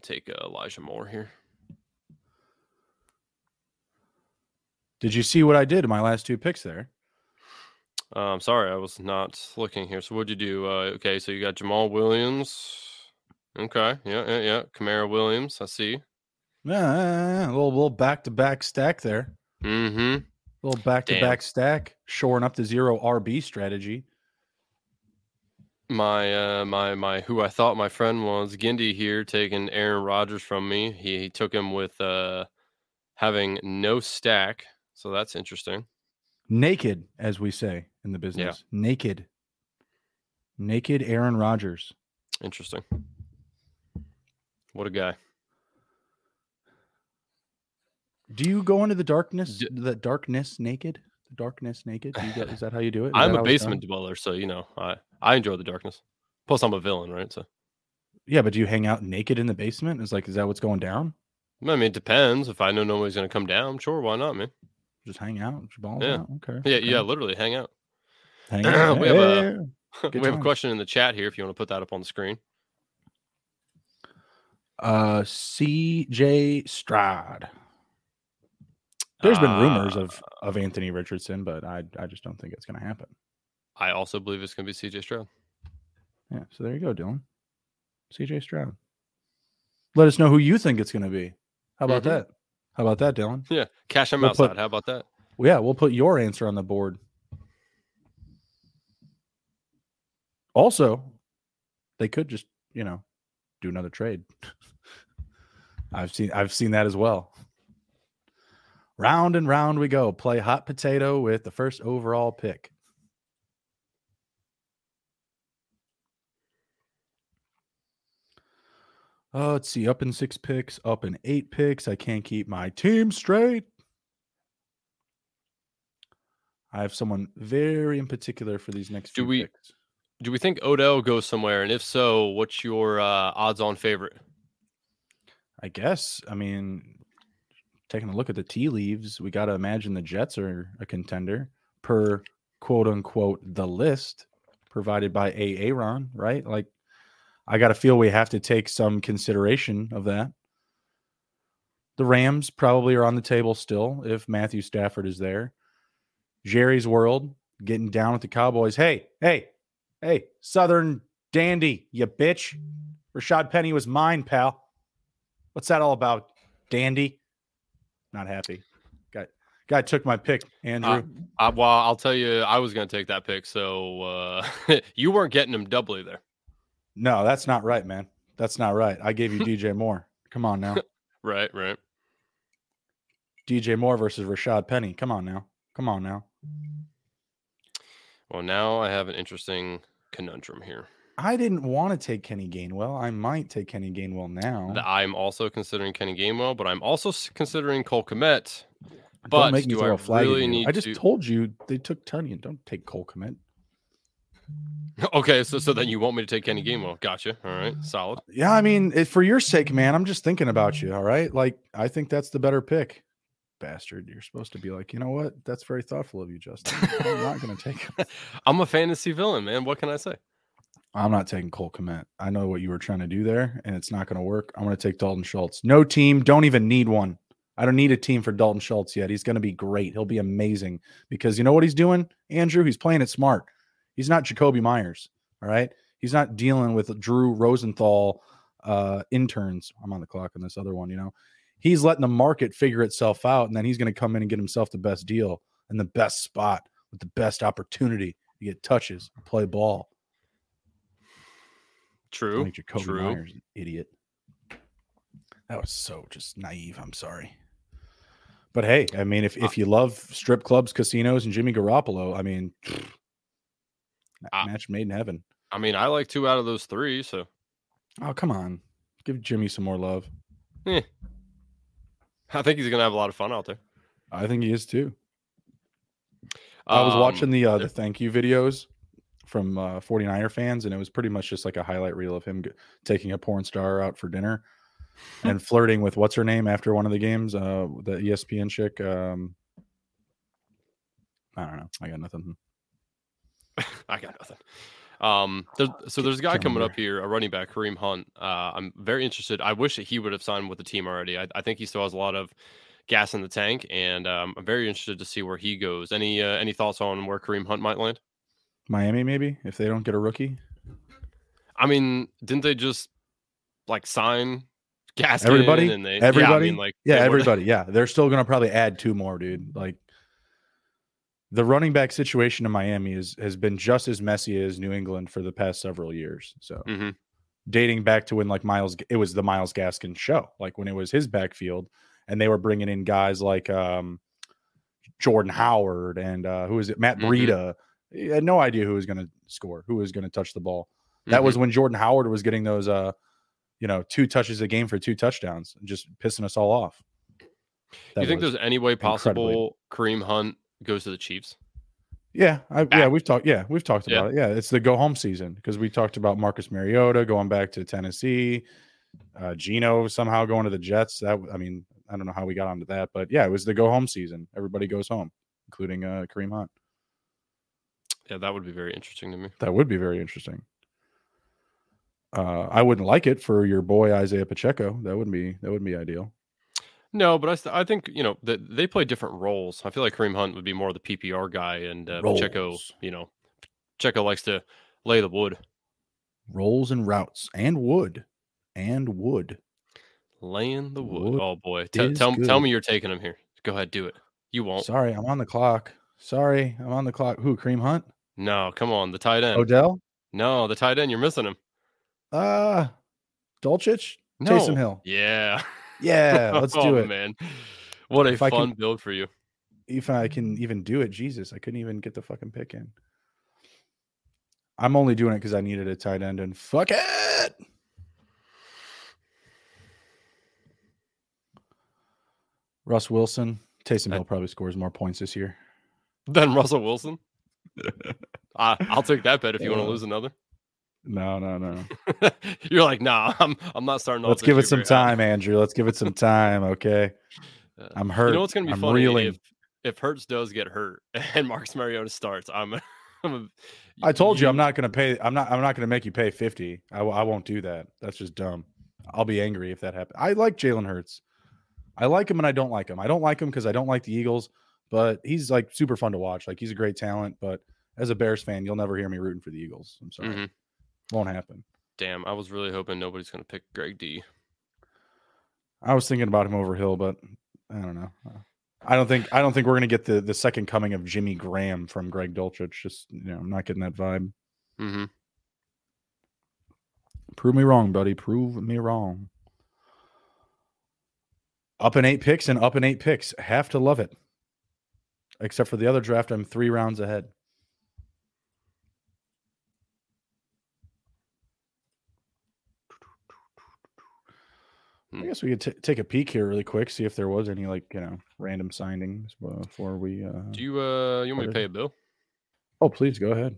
Take Elijah Moore here. Did you see what I did in my last two picks there? I'm sorry, I was not looking here. So what'd you do? Okay, so you got Jamal Williams. Okay, yeah. Kamara Williams, I see. Yeah, a little back-to-back stack there. Mm-hmm. A little back-to-back stack, shoring up the zero RB strategy. My who I thought my friend was, Gindy here, taking Aaron Rodgers from me. He took him with having no stack, so that's interesting. Naked, as we say in the business. Yeah. Naked Aaron Rodgers. Interesting. What a guy. Do you go into the darkness? The darkness naked? The darkness naked? Is that how you do it? I'm a basement dweller, so, you know, I enjoy the darkness. Plus, I'm a villain, right? So, yeah, but do you hang out naked in the basement? Is that what's going down? I mean, it depends. If I know nobody's going to come down, sure, why not, man? Just hang out. Just ball out. Okay. Yeah, literally, hang out. Hang out. We have a question in the chat here if you want to put that up on the screen. CJ Stroud. There's been rumors of Anthony Richardson, but I just don't think it's going to happen. I also believe it's going to be CJ Stroud. Yeah, so there you go, Dylan. CJ Stroud. Let us know who you think it's going to be. How about that? How about that, Dylan? Yeah, cash them outside. How about that? Yeah, we'll put your answer on the board. Also, they could just, you know, do another trade. I've seen that as well. Round and round we go. Play hot potato with the first overall pick. Oh, let's see. Up in 6 picks, up in 8 picks. I can't keep my team straight. I have someone very in particular for these next few picks. Do we think Odell goes somewhere? And if so, what's your odds-on favorite? I guess. I mean, taking a look at the tea leaves, we got to imagine the Jets are a contender per quote-unquote the list provided by Aaron, right? Like, I got to feel we have to take some consideration of that. The Rams probably are on the table still if Matthew Stafford is there. Jerry's World getting down with the Cowboys. Hey, Southern Dandy, you bitch. Rashad Penny was mine, pal. What's that all about, Dandy? Not happy. Guy took my pick, Andrew. Well, I'll tell you, I was going to take that pick, so you weren't getting him doubly there. No, that's not right, man. That's not right. I gave you DJ Moore. Come on now. Right. DJ Moore versus Rashad Penny. Come on now. Well, now I have an interesting conundrum here. I didn't want to take Kenny Gainwell. I might take Kenny Gainwell now. I'm also considering Kenny Gainwell, but I'm also considering Cole Kmet. But don't make me throw a flag. I just told you they took Tunyon. Don't take Cole Kmet. Okay, so then you want me to take Kenny Gainwell. Gotcha. All right, solid. Yeah, I mean, for your sake, man, I'm just thinking about you, all right? Like, I think that's the better pick. Bastard, you're supposed to be like, you know what? That's very thoughtful of you, Justin. I'm not going to take him. I'm a fantasy villain, man. What can I say? I'm not taking Cole Kmet. I know what you were trying to do there, and it's not going to work. I'm going to take Dalton Schultz. No team. Don't even need one. I I don't need a team for Dalton Schultz yet. He's going to be great. He'll be amazing because you know what he's doing, Andrew? He's playing it smart. He's not Jacoby Myers, all right? He's not dealing with Drew Rosenthal interns. I'm on the clock on this other one, you know. He's letting the market figure itself out, and then he's going to come in and get himself the best deal and the best spot with the best opportunity to get touches and play ball. True. Jacoby Myers, an idiot. That was so just naive. I'm sorry. But, hey, I mean, if you love strip clubs, casinos, and Jimmy Garoppolo, I mean, match made in heaven. I mean, I like two out of those three, so. Oh, come on. Give Jimmy some more love. Yeah. I think he's going to have a lot of fun out there. I think he is, too. I was watching the thank you videos from 49er fans, and it was pretty much just like a highlight reel of him taking a porn star out for dinner and flirting with what's her name after one of the games, the ESPN chick. I don't know. I got nothing. There's a guy coming up here, a running back, Kareem Hunt. I'm very interested. I wish that he would have signed with the team already. I think he still has a lot of gas in the tank, and I'm very interested to see where he goes. Any thoughts on where Kareem Hunt might land? Miami, maybe, if they don't get a rookie. I mean, didn't they just like sign Gaskin? Everybody. Everybody. Yeah, they're still going to probably add two more, dude. Like, the running back situation in Miami has been just as messy as New England for the past several years. So dating back to when like it was the Myles Gaskin show, like when it was his backfield and they were bringing in guys like Jordan Howard and who is it? Matt Breida. He had no idea who was going to score, who was going to touch the ball. That was when Jordan Howard was getting those, two touches a game for two touchdowns and just pissing us all off. Do you think there's any way possible Kareem Hunt goes to the Chiefs? We've talked about it. Yeah, it's the go home season because we talked about Marcus Mariota going back to Tennessee, Geno somehow going to the Jets. That, I mean, I don't know how we got onto that, but yeah, it was the go home season. Everybody goes home, including Kareem Hunt. Yeah, that would be very interesting to me. That would be very interesting. I wouldn't like it for your boy Isaiah Pacheco. That wouldn't be ideal. No, but I think, that they play different roles. I feel like Kareem Hunt would be more of the PPR guy, and Pacheco likes to lay the wood. Rolls and routes and wood. Laying the wood. Oh, boy. Tell me you're taking him here. Go ahead, do it. You won't. Sorry, I'm on the clock. Who, Kareem Hunt? No, come on, the tight end. Odell? No, the tight end. You're missing him. Dulcich? No. Taysom Hill. Yeah. Yeah, let's do it, man. What a fun build for you. If I can even do it, Jesus, I couldn't even get the fucking pick in. I'm only doing it because I needed a tight end, and fuck it. Russ Wilson. Taysom Hill probably scores more points this year than Russell Wilson. I'll take that bet if you want to lose another. No. You're like, nah, I'm not starting. Let's give it some time, Andrew. Let's give it some time, okay? I'm hurt. You know what's going to be funny if Hurts does get hurt and Marcus Mariota starts. I told you I'm not going to pay. I'm not going to make you pay 50. I won't do that. That's just dumb. I'll be angry if that happens. I like Jalen Hurts. I like him and I don't like him. I don't like him because I don't like the Eagles, but he's like super fun to watch. Like he's a great talent, but as a Bears fan, you'll never hear me rooting for the Eagles. I'm sorry. Mm-hmm. Won't happen. Damn, I was really hoping nobody's going to pick Greg D. I was thinking about him over Hill, but I don't know. I don't think we're going to get the second coming of Jimmy Graham from Greg Dulcich. Just, I'm not getting that vibe. Mm-hmm. Prove me wrong, buddy. Prove me wrong. Up in eight picks. Have to love it. Except for the other draft, I'm 3 rounds ahead. I guess we could take a peek here really quick, see if there was any random signings before we. Do you you want me to pay a bill? Oh, please go ahead.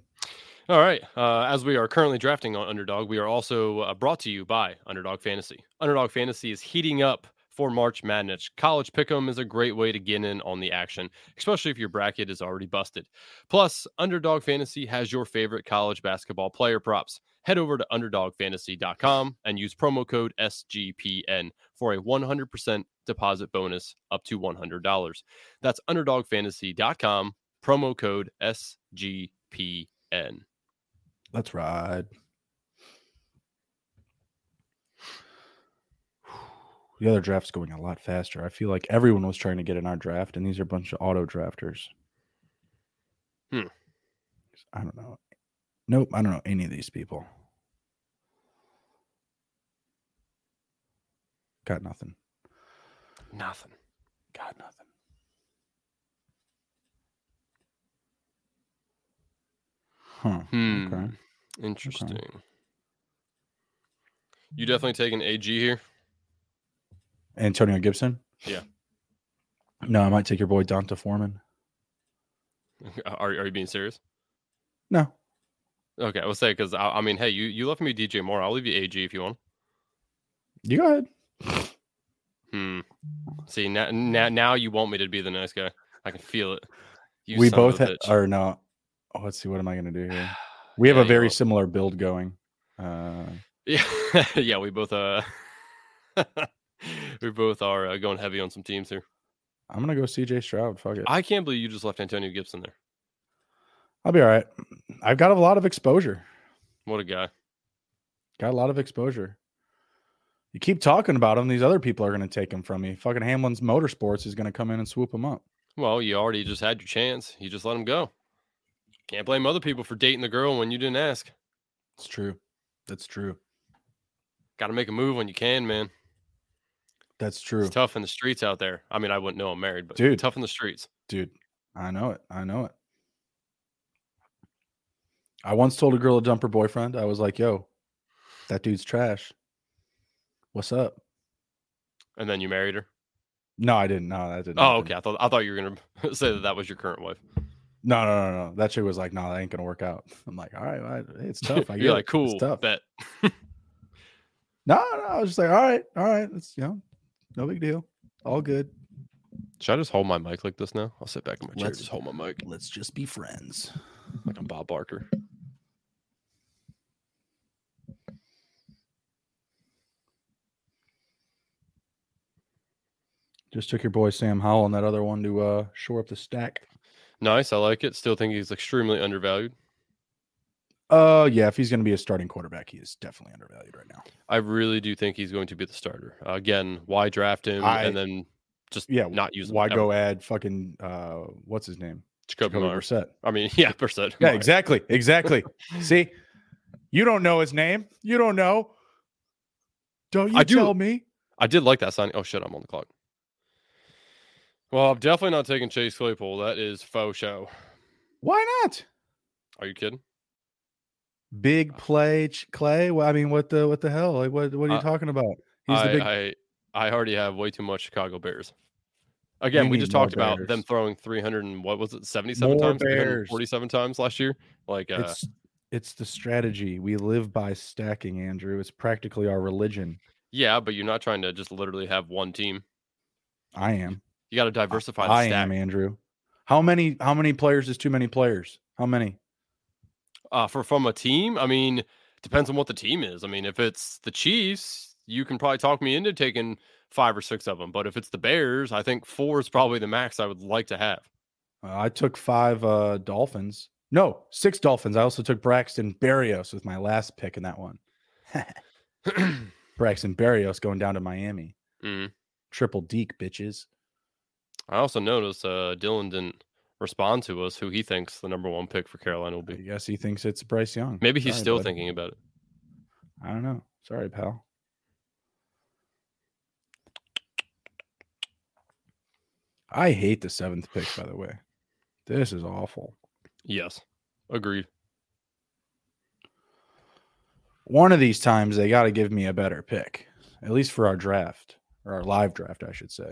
All right. As we are currently drafting on Underdog, we are also brought to you by Underdog Fantasy. Underdog Fantasy is heating up for March Madness. College Pick'em is a great way to get in on the action, especially if your bracket is already busted. Plus, Underdog Fantasy has your favorite college basketball player props. Head over to underdogfantasy.com and use promo code SGPN for a 100% deposit bonus up to $100. That's underdogfantasy.com, promo code SGPN. Let's ride. The other draft's going a lot faster. I feel like everyone was trying to get in our draft, and these are a bunch of auto drafters. I don't know. Nope, I don't know any of these people. Got nothing. Got nothing. Okay. Interesting. Okay. You definitely taking AG here? Antonio Gibson? Yeah. No, I might take your boy Dante Foreman. Are you being serious? No. Okay, I will say, because, I mean, hey, you left me DJ Moore. I'll leave you AG if you want. You go ahead. See, now you want me to be the nice guy. I can feel it. We both are not. Oh, let's see. What am I going to do here? We have a very similar build going. Yeah, we both we both are going heavy on some teams here. I'm going to go CJ Stroud. Fuck it. I can't believe you just left Antonio Gibson there. I'll be all right. I've got a lot of exposure. What a guy. Got a lot of exposure. You keep talking about him. These other people are going to take him from me. Fucking Hamlin's Motorsports is going to come in and swoop him up. Well, you already just had your chance. You just let him go. Can't blame other people for dating the girl when you didn't ask. It's true. That's true. Got to make a move when you can, man. That's true. It's tough in the streets out there. I mean, I wouldn't know I'm married, but dude, tough in the streets. Dude, I know it. I once told a girl to dump her boyfriend. I was like, yo, that dude's trash. What's up? And then you married her? No, I didn't. No, that didn't. Oh, happen. Okay. I thought you were going to say that was your current wife. No. That shit was like, no, that ain't going to work out. I'm like, all right, it's tough. I get You're like, cool, it's tough. Bet. No. I was just like, all right. It's, no big deal. All good. Should I just hold my mic like this now? I'll sit back in my chair and just hold my mic. Let's just be friends. Like I'm Bob Barker. Just took your boy Sam Howell and that other one to shore up the stack. Nice. I like it. Still think he's extremely undervalued. Yeah. If he's going to be a starting quarterback, he is definitely undervalued right now. I really do think he's going to be the starter. Again, why draft him and then just not use him? Why go add fucking, what's his name? Jacoby Brissett. I mean, yeah, Brissett. Yeah, exactly. See, you don't know his name. You don't know. Don't you tell me? I did like that signing. Oh, shit, I'm on the clock. Well, I'm definitely not taking Chase Claypool. That is faux show. Why not? Are you kidding? Big play, Clay. Well, I mean, what the hell? Like, what are you talking about? He's the big... I already have way too much Chicago Bears. Again, we just talked about them throwing 300 and what was it, 77 times, 347 times last year. Like, it's the strategy we live by, stacking, Andrew. It's practically our religion. Yeah, but you're not trying to just literally have one team. I am. You got to diversify. The stack. I am, Andrew. How many players is too many players? How many? From a team, I mean, depends on what the team is. I mean, if it's the Chiefs, you can probably talk me into taking 5 or 6 of them. But if it's the Bears, I think 4 is probably the max I would like to have. I took 5 Dolphins. No, 6 Dolphins. I also took Braxton Berrios with my last pick in that one. Braxton Berrios going down to Miami. Mm-hmm. Triple Deke, bitches. I also noticed Dylan didn't respond to us who he thinks the #1 pick for Carolina will be. Yes, he thinks it's Bryce Young. Maybe he's still thinking about it. I don't know. Sorry, pal. I hate the 7th pick, by the way. This is awful. Yes. Agreed. One of these times, they got to give me a better pick, at least for our draft, or our live draft, I should say.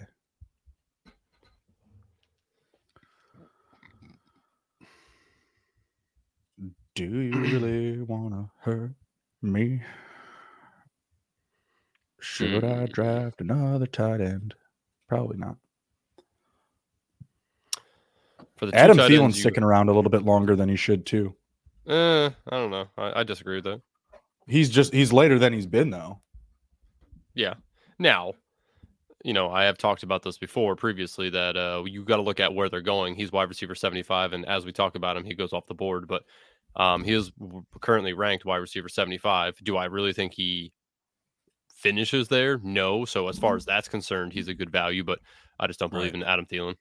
Do you really want to hurt me? Should I draft another tight end? Probably not. For the Adam Thielen's sticking around a little bit longer than he should, too. I don't know. I disagree with that. He's later than he's been, though. Yeah. Now, you know, I have talked about this before previously that you got to look at where they're going. He's wide receiver 75, and as we talk about him, he goes off the board. But he is currently ranked wide receiver 75. Do I really think he finishes there? No. So as far as that's concerned, he's a good value, but I just don't believe in Adam Thielen.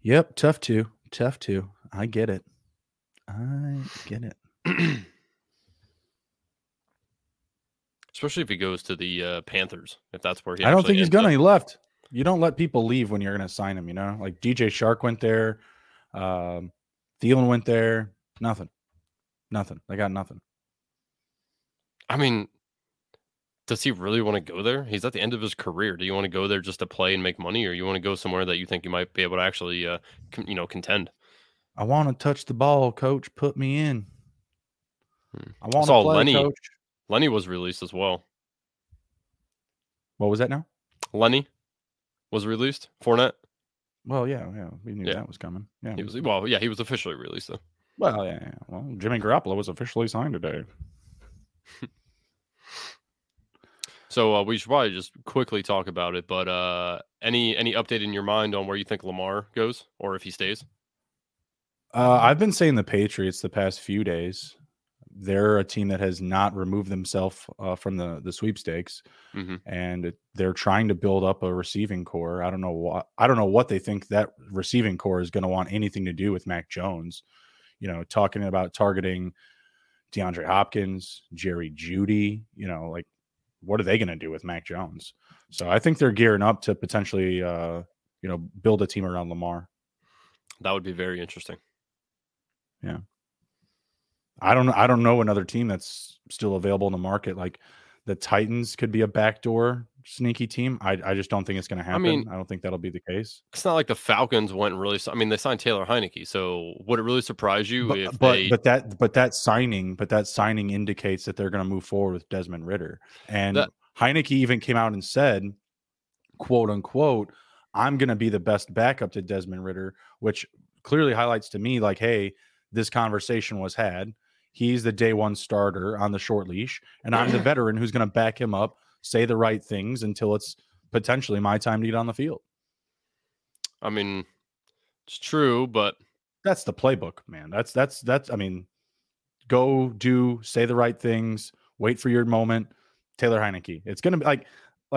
Yep. Tough to. I get it. Especially if he goes to the Panthers, if that's where he. I don't think he's gonna. He left. You don't let people leave when you're gonna sign him. You know, like DJ Shark went there, Thielen went there. Nothing. They got nothing. I mean, does he really want to go there? He's at the end of his career. Do you want to go there just to play and make money, or you want to go somewhere that you think you might be able to actually, contend? I want to touch the ball, coach. Put me in. I want to play, Lenny. Coach. Lenny was released as well. What was that now? Lenny was released. Fournette. Well, yeah. We knew that was coming. Yeah. He was officially released, though. Well, yeah. Well, Jimmy Garoppolo was officially signed today. So we should probably just quickly talk about it, but any update in your mind on where you think Lamar goes or if he stays? I've been saying the Patriots the past few days. They're a team that has not removed themselves from the sweepstakes, and they're trying to build up a receiving core. I don't know what they think that receiving core is going to want anything to do with Mac Jones. You know, talking about targeting DeAndre Hopkins, Jerry Jeudy. You know, like what are they going to do with Mac Jones? So I think they're gearing up to potentially, build a team around Lamar. That would be very interesting. Yeah. I don't know another team that's still available in the market. Like the Titans could be a backdoor sneaky team. I just don't think it's going to happen. I mean, I don't think that'll be the case. It's not like the Falcons they signed Taylor Heineke. So would it really surprise you if that signing indicates that they're going to move forward with Desmond Ridder. And Heineke even came out and said, quote unquote, I'm going to be the best backup to Desmond Ridder, which clearly highlights to me like, hey, this conversation was had. He's the day one starter on the short leash, and I'm the veteran who's going to back him up, say the right things until it's potentially my time to get on the field. I mean, it's true, but that's the playbook, man. That's. I mean, say the right things, wait for your moment. Taylor Heineke. It's going to be like.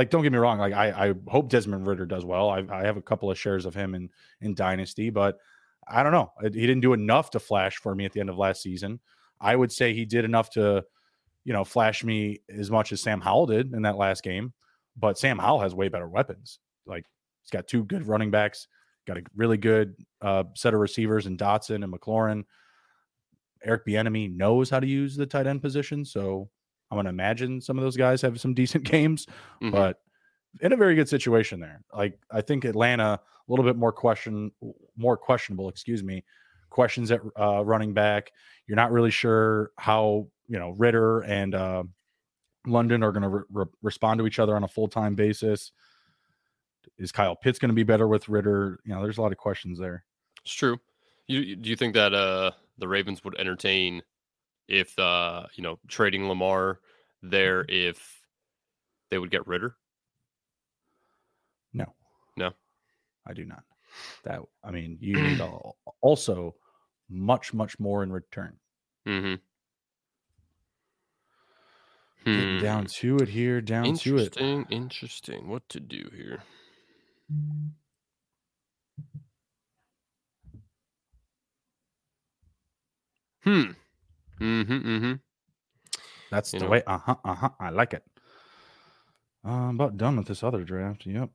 Don't get me wrong. Like I hope Desmond Ridder does well. I have a couple of shares of him in Dynasty, but I don't know. He didn't do enough to flash for me at the end of last season. I would say he did enough to, flash me as much as Sam Howell did in that last game. But Sam Howell has way better weapons. Like he's got two good running backs, got a really good set of receivers in Dotson and McLaurin. Eric Bieniemy knows how to use the tight end position, so I'm going to imagine some of those guys have some decent games. Mm-hmm. But in a very good situation there. Like I think Atlanta a little bit more questionable. Questions at running back. You're not really sure how, Ridder and London are going to respond to each other on a full-time basis. Is Kyle Pitts going to be better with Ridder? There's a lot of questions there. It's true. Do you think that the Ravens would entertain if, trading Lamar there if they would get Ridder? No, I do not. You need also much, much more in return. Mm-hmm. Down to it here. Interesting. What to do here? That's the way. I like it. I'm about done with this other draft. Yep.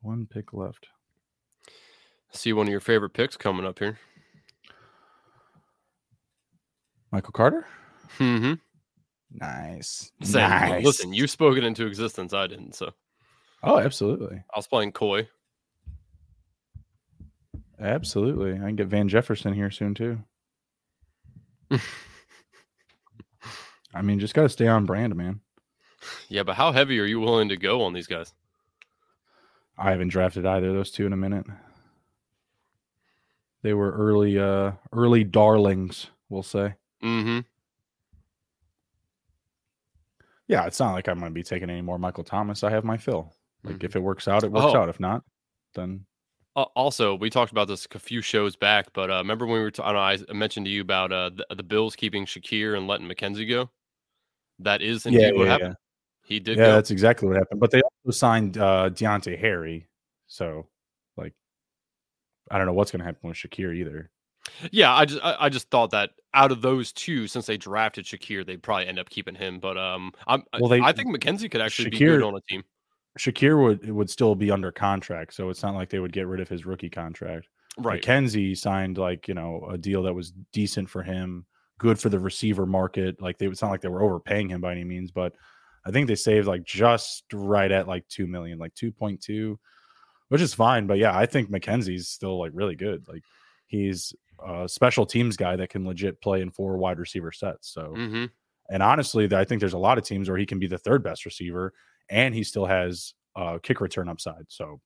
One pick left. See one of your favorite picks coming up here. Michael Carter? Mm-hmm. Nice. Listen, you spoke it into existence. I didn't, so. Oh, absolutely. I was playing coy. Absolutely. I can get Van Jefferson here soon, too. I mean, just got to stay on brand, man. Yeah, but how heavy are you willing to go on these guys? I haven't drafted either of those two in a minute. They were early darlings, we'll say. Mm-hmm. Yeah, it's not like I'm going to be taking any more Michael Thomas. I have my fill. Like, if it works out, it works out. If not, then... Also, we talked about this a few shows back, but remember when we were I mentioned to you about the Bills keeping Shakir and letting McKenzie go? That is indeed what happened. Yeah. He did go. That's exactly what happened. But they also signed Deontay Harry, so like I don't know what's going to happen with Shakir either. Yeah, I just thought that out of those two, since they drafted Shakir, they'd probably end up keeping him. But I think McKenzie could actually be good on a team. Shakir would still be under contract, so it's not like they would get rid of his rookie contract. Right. McKenzie signed a deal that was decent for him, good for the receiver market. Like it's not like they were overpaying him by any means, but I think they saved just right at $2 million, $2.2, which is fine. But yeah, I think McKenzie's still really good. Like he's a special teams guy that can legit play in four wide receiver sets. So, And honestly, I think there's a lot of teams where he can be the third best receiver. And he still has kick return upside. So,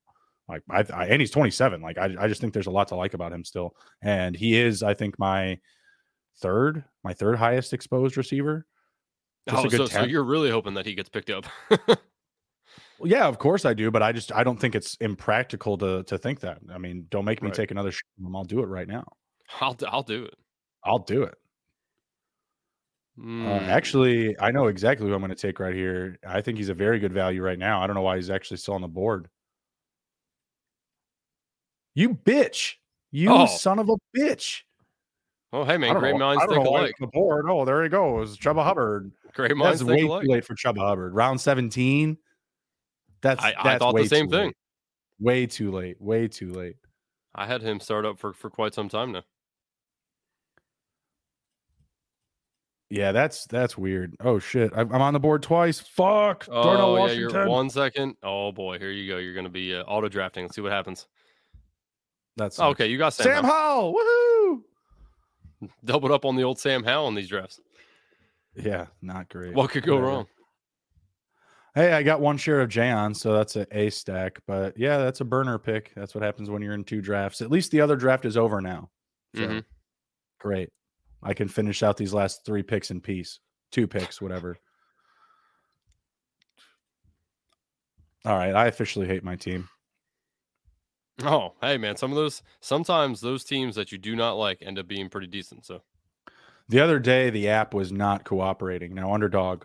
and he's 27. I just think there's a lot to like about him still. And he is, I think, my third highest exposed receiver. So you're really hoping that he gets picked up? Well, yeah, of course I do. But I don't think it's impractical to think that. I mean, don't make me take another shot from him. I'll do it right now. I'll do it. I'll do it. Actually, I know exactly who I'm going to take right here. I think he's a very good value right now. I don't know why he's actually still on the board. You bitch. You son of a bitch. Oh, hey, man. Great minds think alike. The board. Oh, there you go. It was Chuba Hubbard. Great minds think alike. That's way too late for Chuba Hubbard. Round 17. I thought the same thing. Way too late. I had him start up for quite some time now. Yeah, that's weird. Oh shit, I'm on the board twice. Fuck. Darnell Washington. You're 1 second. Oh boy, here you go. You're gonna be auto drafting. Let's see what happens. That's okay. You got Sam Howell. Woohoo! Doubled up on the old Sam Howell in these drafts. Yeah, not great. What could go wrong? Hey, I got one share of Jayon, so that's an A stack. But yeah, that's a burner pick. That's what happens when you're in two drafts. At least the other draft is over now. So, great. I can finish out these last three picks in peace. Two picks, whatever. All right, I officially hate my team. Oh, hey, man, sometimes those teams that you do not like end up being pretty decent. So, the other day, the app was not cooperating. Now, Underdog,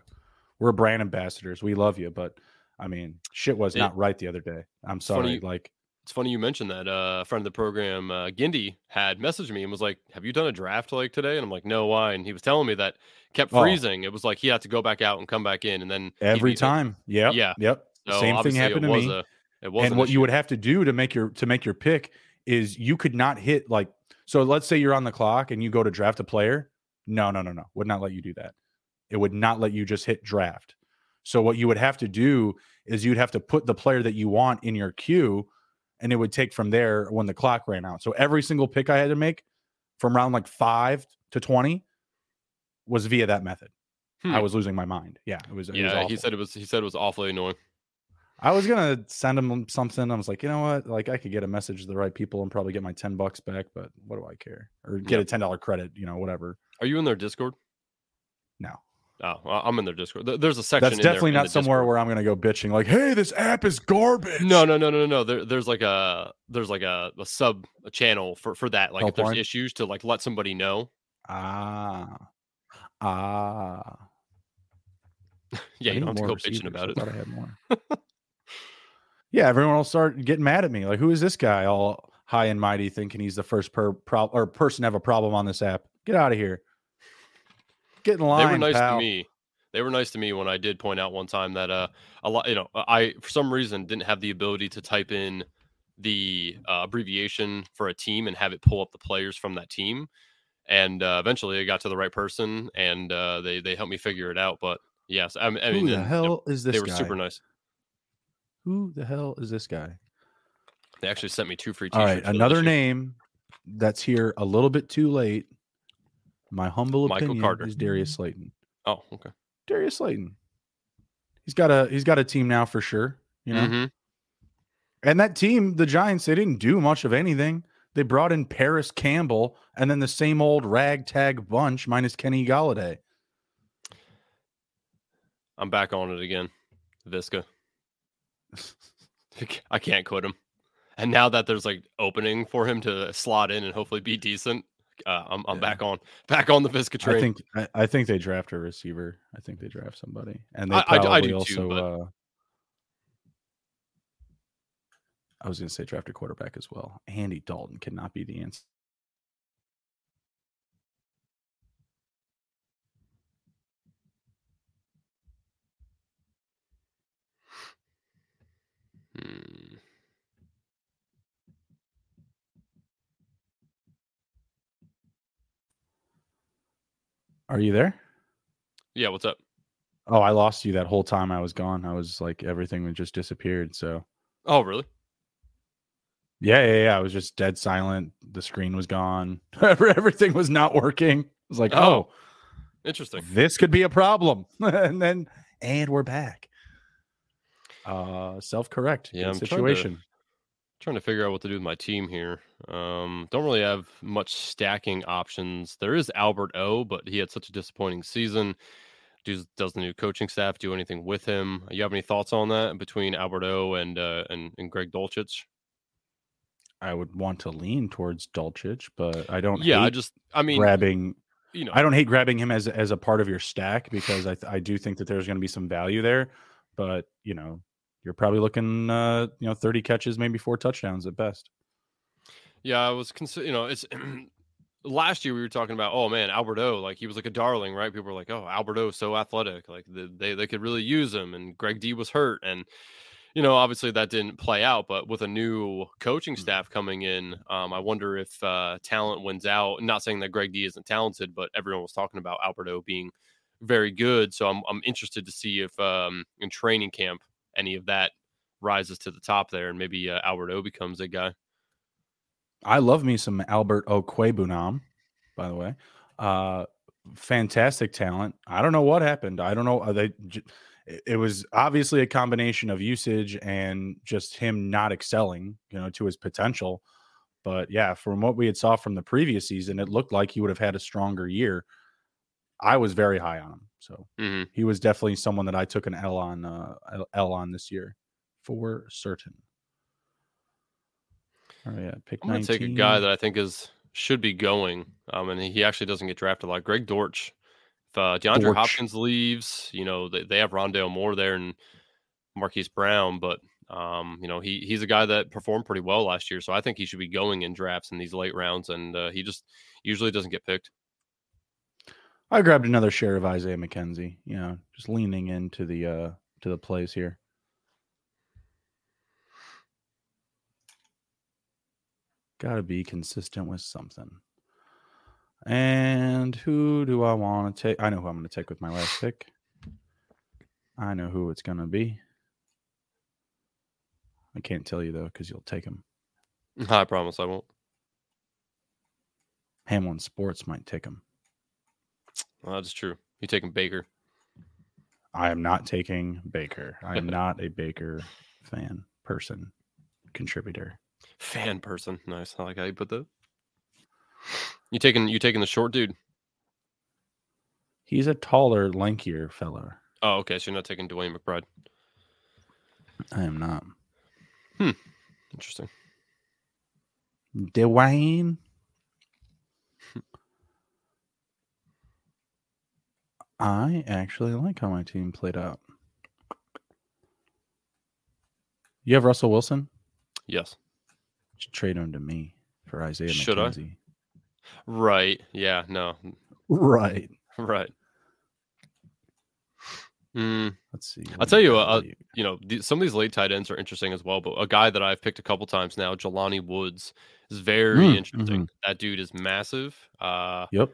we're brand ambassadors. We love you, but, I mean, shit was not right the other day. I'm sorry, It's funny you mentioned that. A friend of the program, Gindy, had messaged me and was like, have you done a draft today? And I'm like, no, why? And he was telling me that kept freezing. It was like he had to go back out and come back in. And then every time. Yep. So same thing happened to me. And what you would have to do to make your pick is you could not hit so let's say you're on the clock and you go to draft a player. No. Would not let you do that. It would not let you just hit draft. So what you would have to do is you'd have to put the player that you want in your queue. And it would take from there when the clock ran out. So every single pick I had to make from round 5 to 20 was via that method. I was losing my mind. Yeah, it was. Yeah, it was he said it was awfully annoying. I was gonna send him something. I was like, you know what? I could get a message to the right people and probably get my $10 back. But what do I care? Or get a $10 credit. Whatever. Are you in their Discord? No. Oh, I'm in their Discord. There's a section. That's definitely not somewhere where I'm going to go bitching like, "Hey, this app is garbage." No. There's a sub channel for that. Like if there's issues to let somebody know. Ah. Yeah, you don't have to go bitching about it. I thought I had more. Yeah, everyone will start getting mad at me. Like, who is this guy? All high and mighty, thinking he's the first person to have a problem on this app. Get out of here. Get in line, pal. They were nice to me when I did point out one time that a lot, I for some reason didn't have the ability to type in the abbreviation for a team and have it pull up the players from that team. And eventually, I got to the right person, and they helped me figure it out. But yes, I mean, who the hell is this guy? They were super nice. Who the hell is this guy? They actually sent me 2 free T-shirts. All right, another name that's here a little bit too late. My humble opinion is Darius Slayton. Oh, okay. Darius Slayton. He's got a team now for sure, you know. Mm-hmm. And that team, the Giants, they didn't do much of anything. They brought in Paris Campbell and then the same old ragtag bunch minus Kenny Golladay. I'm back on it again, Visca. I can't quit him. And now that there's like opening for him to slot in and hopefully be decent, I'm back on the Visca train. I think they draft a receiver. I think they draft somebody, and they probably do also. I was going to say draft a quarterback as well. Andy Dalton cannot be the answer. Are you there? Yeah, what's up? Oh, I lost you that whole time I was gone. I was like, everything just disappeared. So. Oh, really? Yeah. I was just dead silent. The screen was gone. Everything was not working. I was like, oh, interesting. This could be a problem. and we're back. Self-correct. Yeah, I'm situation. Trying to figure out what to do with my team here. Don't really have much stacking options. There is Albert O, but he had such a disappointing season. Does the new coaching staff do anything with him? You have any thoughts on that between Albert O and Greg Dulcich? I would want to lean towards Dulcich, but I don't. Yeah, I don't hate grabbing him as a part of your stack because I do think that there's going to be some value there. But, you know, you're probably looking, 30 catches, maybe 4 touchdowns at best. Yeah, I was it's last year we were talking about, oh, man, Albert O, like he was like a darling, right? People were like, oh, Albert O, so athletic. Like they could really use him. And Greg D was hurt. And, you know, obviously that didn't play out. But with a new coaching staff coming in, I wonder if talent wins out. Not saying that Greg D isn't talented, but everyone was talking about Albert O being very good. So I'm interested to see if in training camp any of that rises to the top there, and maybe Albert O becomes a guy. I love me some Albert Okwuegbunam, by the way. Fantastic talent. I don't know what happened. I don't know. It was obviously a combination of usage and just him not excelling, to his potential. But yeah, from what we had saw from the previous season, it looked like he would have had a stronger year. I was very high on him, so he was definitely someone that I took an L on this year, for certain. All right, yeah, pick 19. I'm going to take a guy that I think should be going, and he actually doesn't get drafted a lot. Greg Dortch. If DeAndre Hopkins leaves, they have Rondale Moore there and Marquise Brown, but he's a guy that performed pretty well last year, so I think he should be going in drafts in these late rounds, and he just usually doesn't get picked. I grabbed another share of Isaiah McKenzie, just leaning into the to the plays here. Got to be consistent with something. And who do I want to take? I know who I'm going to take with my last pick. I know who it's going to be. I can't tell you, though, because you'll take him. I promise I won't. Hamlin Sports might take him. Well, that's true. You're taking Baker. I am not taking Baker. I am not a Baker contributor. Fan person. Nice. I like how you put that. You taking the short dude? He's a taller, lankier fella. Oh, okay. So you're not taking Dwayne McBride. I am not. Interesting. Dwayne. I actually like how my team played out. You have Russell Wilson? Yes. Should trade him to me for Isaiah McKenzie. Should I? Right. Yeah, no. Right. Let's see. I'll tell you, some of these late tight ends are interesting as well, but a guy that I've picked a couple times now, Jelani Woods, is very interesting. Mm-hmm. That dude is massive. Yep.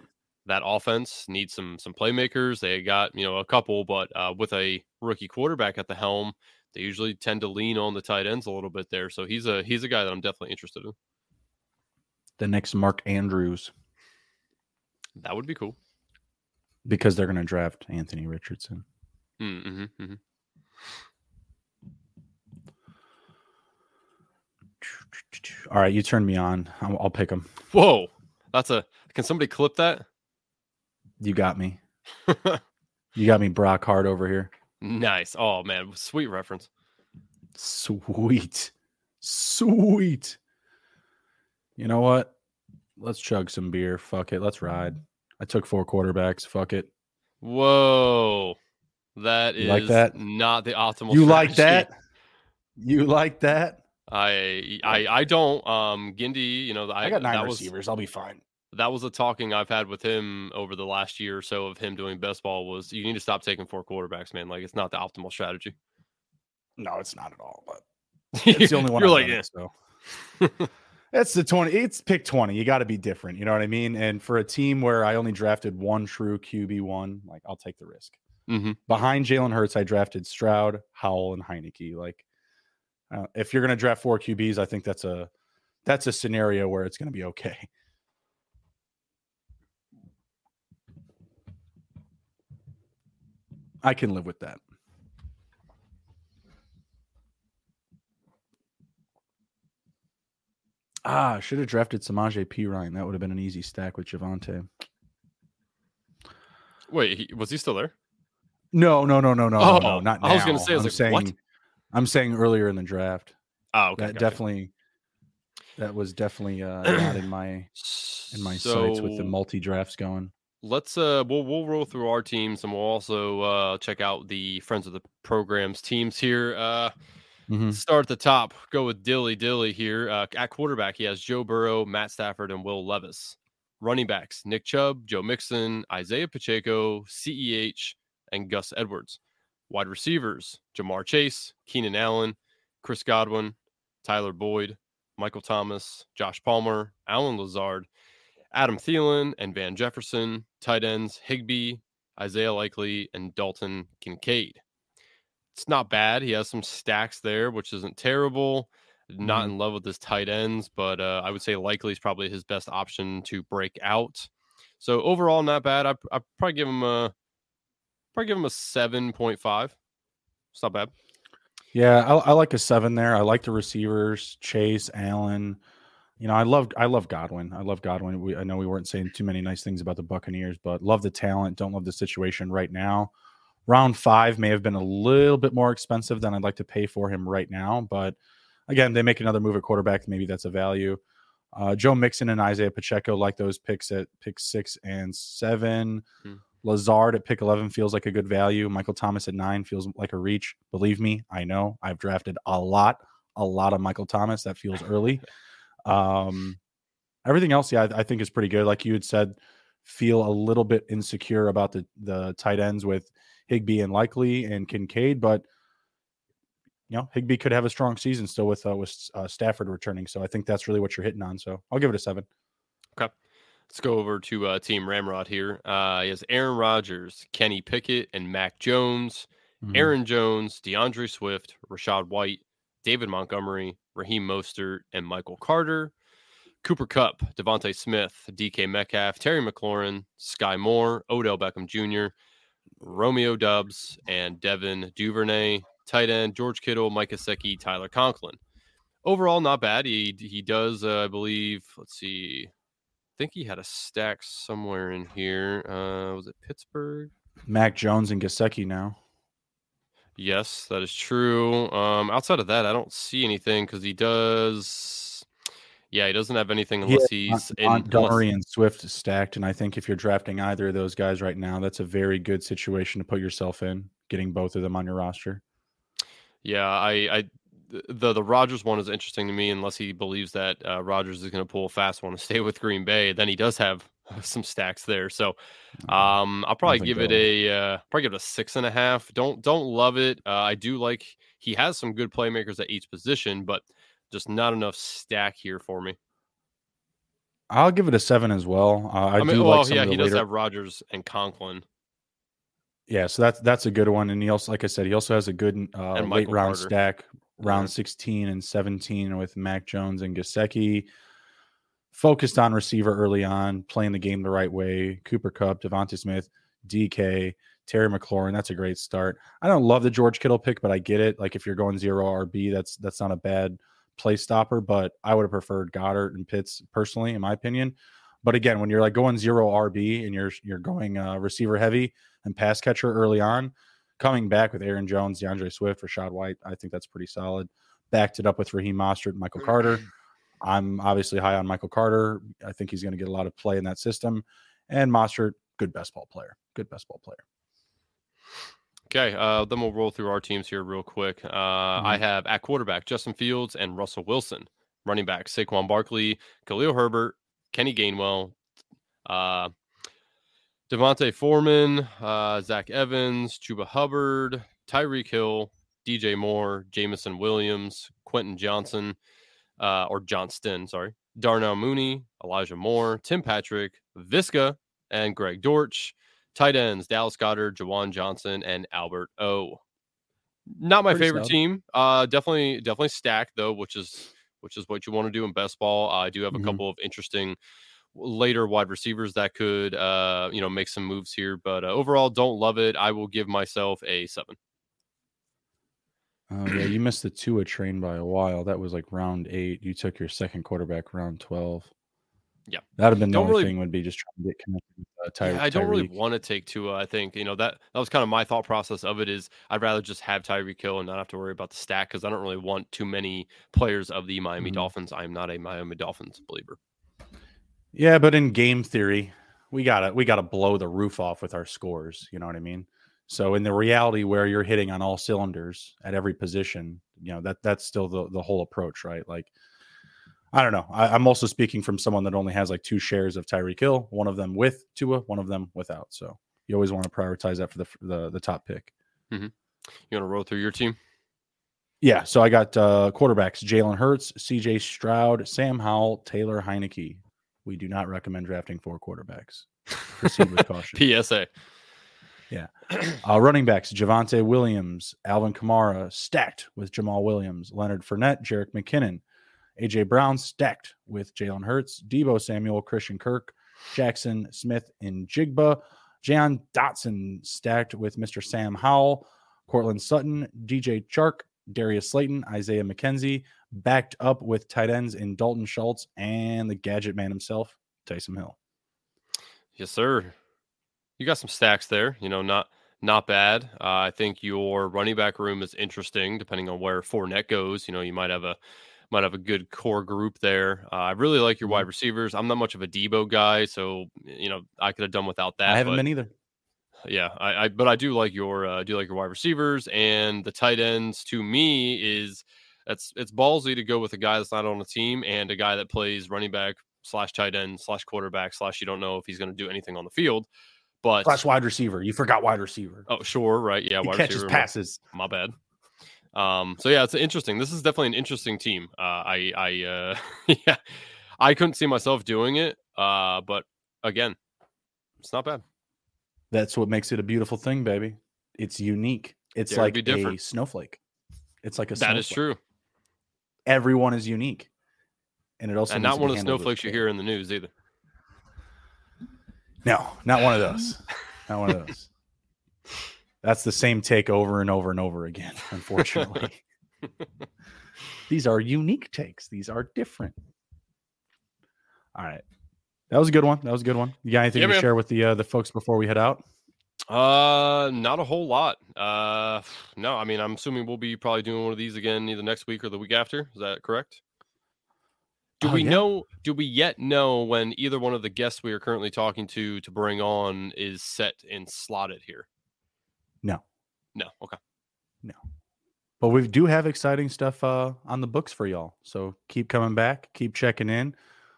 That offense needs some playmakers. They got, a couple, but with a rookie quarterback at the helm, they usually tend to lean on the tight ends a little bit there. So he's a guy that I'm definitely interested in. The next Mark Andrews. That would be cool. because they're going to draft Anthony Richardson. Mm-hmm, mm-hmm. All right, you turned me on. I'll pick him. Whoa, that's a. Can somebody clip that? You got me. You got me, Brock Hard over here. Nice. Oh man, sweet reference. Sweet. You know what? Let's chug some beer. Fuck it. Let's ride. I took 4 quarterbacks. Fuck it. Whoa, that is like that? Not the optimal. You strategy. Like that? You like that? I don't. Gindy, you know, I got 9 receivers. I'll be fine. That was a talking I've had with him over the last year or so of him doing best ball was you need to stop taking 4 quarterbacks, man. Like, it's not the optimal strategy. No, it's not at all. But it's the only one. You're like, yeah. So. That's the 20. It's pick 20. You got to be different. You know what I mean? And for a team where I only drafted one true QB1, like, I'll take the risk. Mm-hmm. Behind Jalen Hurts, I drafted Stroud, Howell, and Heinicke. Like, if you're going to draft 4 QBs, I think that's a scenario where it's going to be okay. I can live with that. I should have drafted Samaje Perine. That would have been an easy stack with Javonte. Wait, was he still there? No. Oh, no, not now. I was going to say, what? I'm saying earlier in the draft. Oh, okay. That was definitely not in my sights with the multi drafts going. Let's we'll roll through our teams, and we'll also check out the friends of the program's teams here. Mm-hmm. Start at the top. Go with Dilly here. At quarterback, he has Joe Burrow, Matt Stafford, and Will Levis. Running backs, Nick Chubb, Joe Mixon, Isaiah Pacheco, CEH, and Gus Edwards. Wide receivers, Ja'Marr Chase, Keenan Allen, Chris Godwin, Tyler Boyd, Michael Thomas, Josh Palmer, Allen Lazard, Adam Thielen, and Van Jefferson. Tight ends, Higbee, Isaiah Likely, and Dalton Kincaid. It's not bad. He has some stacks there, which isn't terrible. Not in love with his tight ends, but I would say Likely is probably his best option to break out. So overall, not bad. I'd probably give him a 7.5. It's not bad. Yeah, I like a 7 there. I like the receivers, Chase, Allen. You know, I love Godwin. I know we weren't saying too many nice things about the Buccaneers, but love the talent. Don't love the situation right now. Round 5 may have been a little bit more expensive than I'd like to pay for him right now. But again, they make another move at quarterback. Maybe that's a value. Joe Mixon and Isaiah Pacheco, like those picks at pick 6 and 7. Lazard at pick 11 feels like a good value. Michael Thomas at 9 feels like a reach. Believe me, I know. I've drafted a lot of Michael Thomas. That feels early. Everything else, yeah, I think is pretty good. Like you had said, feel a little bit insecure about the tight ends with Higbee and Likely and Kincaid, but you know, Higbee could have a strong season still with Stafford returning. So I think that's really what you're hitting on. So I'll give it a 7. Okay. Let's go over to Team Ramrod here. He has Aaron Rodgers, Kenny Pickett, and Mac Jones, Aaron Jones, DeAndre Swift, Rachaad White, David Montgomery, Raheem Mostert, and Michael Carter. Cooper Kupp, Devontae Smith, DK Metcalf, Terry McLaurin, Sky Moore, Odell Beckham Jr., Romeo Doubs, and Devin Duvernay. Tight end, George Kittle, Mike Gesicki, Tyler Conklin. Overall, not bad. He does, I believe, let's see. I think he had a stack somewhere in here. Was it Pittsburgh? Mac Jones and Gesicki now. Yes, that is true. Outside of that, I don't see anything because he does. Yeah, he doesn't have anything unless he's Montgomery and Swift is stacked. And I think if you're drafting either of those guys right now, that's a very good situation to put yourself in, getting both of them on your roster. Yeah, the Rodgers one is interesting to me unless he believes that Rodgers is going to pull a fast one to stay with Green Bay. Then he does have some stacks there, so I'll probably give it a 6.5. Don't love it. I do like he has some good playmakers at each position, but just not enough stack here for me. I'll give it a 7 as well. He does have Rodgers and Conklin. Yeah, so that's a good one, and he also, like I said, he also has a good late round stack, round 16 and 17 with Mac Jones and Gesicki. Focused on receiver early on, playing the game the right way. Cooper Kupp, Devontae Smith, DK, Terry McLaurin. That's a great start. I don't love the George Kittle pick, but I get it. Like if you're going zero RB, that's not a bad play stopper, but I would have preferred Goddard and Pitts personally, in my opinion. But again, when you're like going zero RB and you're going receiver heavy and pass catcher early on, coming back with Aaron Jones, DeAndre Swift, Rachaad White, I think that's pretty solid. Backed it up with Raheem Mostert and Michael Carter. I'm obviously high on Michael Carter. I think he's going to get a lot of play in that system. And Mostert, good best ball player. Okay, then we'll roll through our teams here real quick. I have at quarterback Justin Fields and Russell Wilson. Running back Saquon Barkley, Khalil Herbert, Kenny Gainwell, Devontae Foreman, Zach Evans, Chuba Hubbard, Tyreek Hill, DJ Moore, Jamison Williams, Quentin Johnson, Darnell Mooney, Elijah Moore, Tim Patrick, Visca, and Greg Dortch. Tight ends, Dallas Goedert, Jawan Johnson, and Albert O. Not my favorite team. Definitely stacked, though, which is what you want to do in best ball. I do have a couple of interesting later wide receivers that could, make some moves here. But overall, don't love it. I will give myself a 7. Yeah, you missed the Tua train by a while. That was like round 8. You took your second quarterback round 12. Yeah, that'd have been the only thing would be just trying to get connected with Tyreek. Yeah, I don't really want to take Tua. I think, that was kind of my thought process of it is I'd rather just have Tyreek Hill and not have to worry about the stack because I don't really want too many players of the Miami Dolphins. I'm not a Miami Dolphins believer. Yeah, but in game theory, we gotta blow the roof off with our scores. You know what I mean? So in the reality where you're hitting on all cylinders at every position, that's still the whole approach, right? Like, I don't know. I'm also speaking from someone that only has like 2 shares of Tyreek Hill, one of them with Tua, one of them without. So you always want to prioritize that for the top pick. Mm-hmm. You want to roll through your team? Yeah. So I got quarterbacks, Jalen Hurts, CJ Stroud, Sam Howell, Taylor Heineke. We do not recommend drafting 4 quarterbacks. Proceed with caution. PSA. Yeah. Running backs, Javonte Williams, Alvin Kamara, stacked with Jamal Williams, Leonard Fournette, Jerick McKinnon. AJ Brown stacked with Jalen Hurts, Debo Samuel, Christian Kirk, Jackson Smith-Njigba, Jahan Dotson stacked with Mr. Sam Howell, Cortland Sutton, DJ Chark, Darius Slayton, Isaiah McKenzie, backed up with tight ends in Dalton Schultz and the gadget man himself, Taysom Hill. Yes, sir. You got some stacks there, not bad. I think your running back room is interesting depending on where Fournette goes. You might have a good core group there. I really like your wide receivers. I'm not much of a Debo guy, so I could have done without that. I haven't been either. Yeah, but I do like your wide receivers and the tight ends. To me, it's ballsy to go with a guy that's not on the team and a guy that plays running back / tight end / quarterback / you don't know if he's going to do anything on the field. But / wide receiver, you forgot wide receiver. Oh, sure, right, yeah, wide receiver passes. My bad. So yeah, it's interesting. This is definitely an interesting team. I couldn't see myself doing it. But again, it's not bad. That's what makes it a beautiful thing, baby. It's unique. It's like a snowflake. That is true. Everyone is unique. And it also, and not one of the snowflakes you hear in the news either. No, not one of those. Not one of those. That's the same take over and over and over again, unfortunately. These are unique takes. These are different. All right. That was a good one. You got anything to share with the folks before we head out? Not a whole lot. No, I mean, I'm assuming we'll be probably doing one of these again either next week or the week after. Is that correct? Do we yet know when either one of the guests we are currently talking to bring on is set and slotted here? No. Okay. No. But we do have exciting stuff on the books for y'all. So keep coming back. Keep checking in.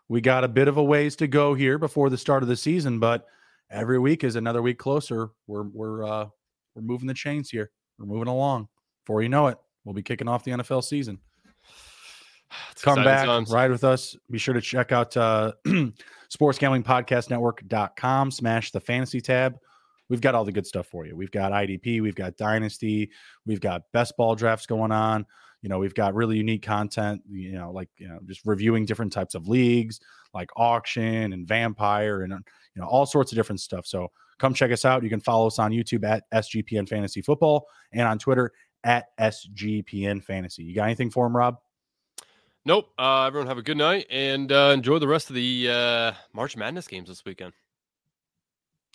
We got a bit of a ways to go here before the start of the season, but every week is another week closer. We're moving the chains here. We're moving along. Before you know it, we'll be kicking off the NFL season. Come back, ride with us. Be sure to check out sportsgamblingpodcastnetwork.com. Smash the fantasy tab. We've got all the good stuff for you. We've got IDP, we've got Dynasty, we've got best ball drafts going on. We've got really unique content, just reviewing different types of leagues like auction and vampire and all sorts of different stuff. So Come check us out. You can follow us on YouTube at SGPN Fantasy Football and on Twitter at SGPN Fantasy. You got anything for him, Rob? Nope. Everyone have a good night and enjoy the rest of the March Madness games this weekend.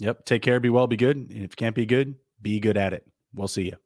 Yep. Take care. Be well. Be good. And if you can't be good at it. We'll see you.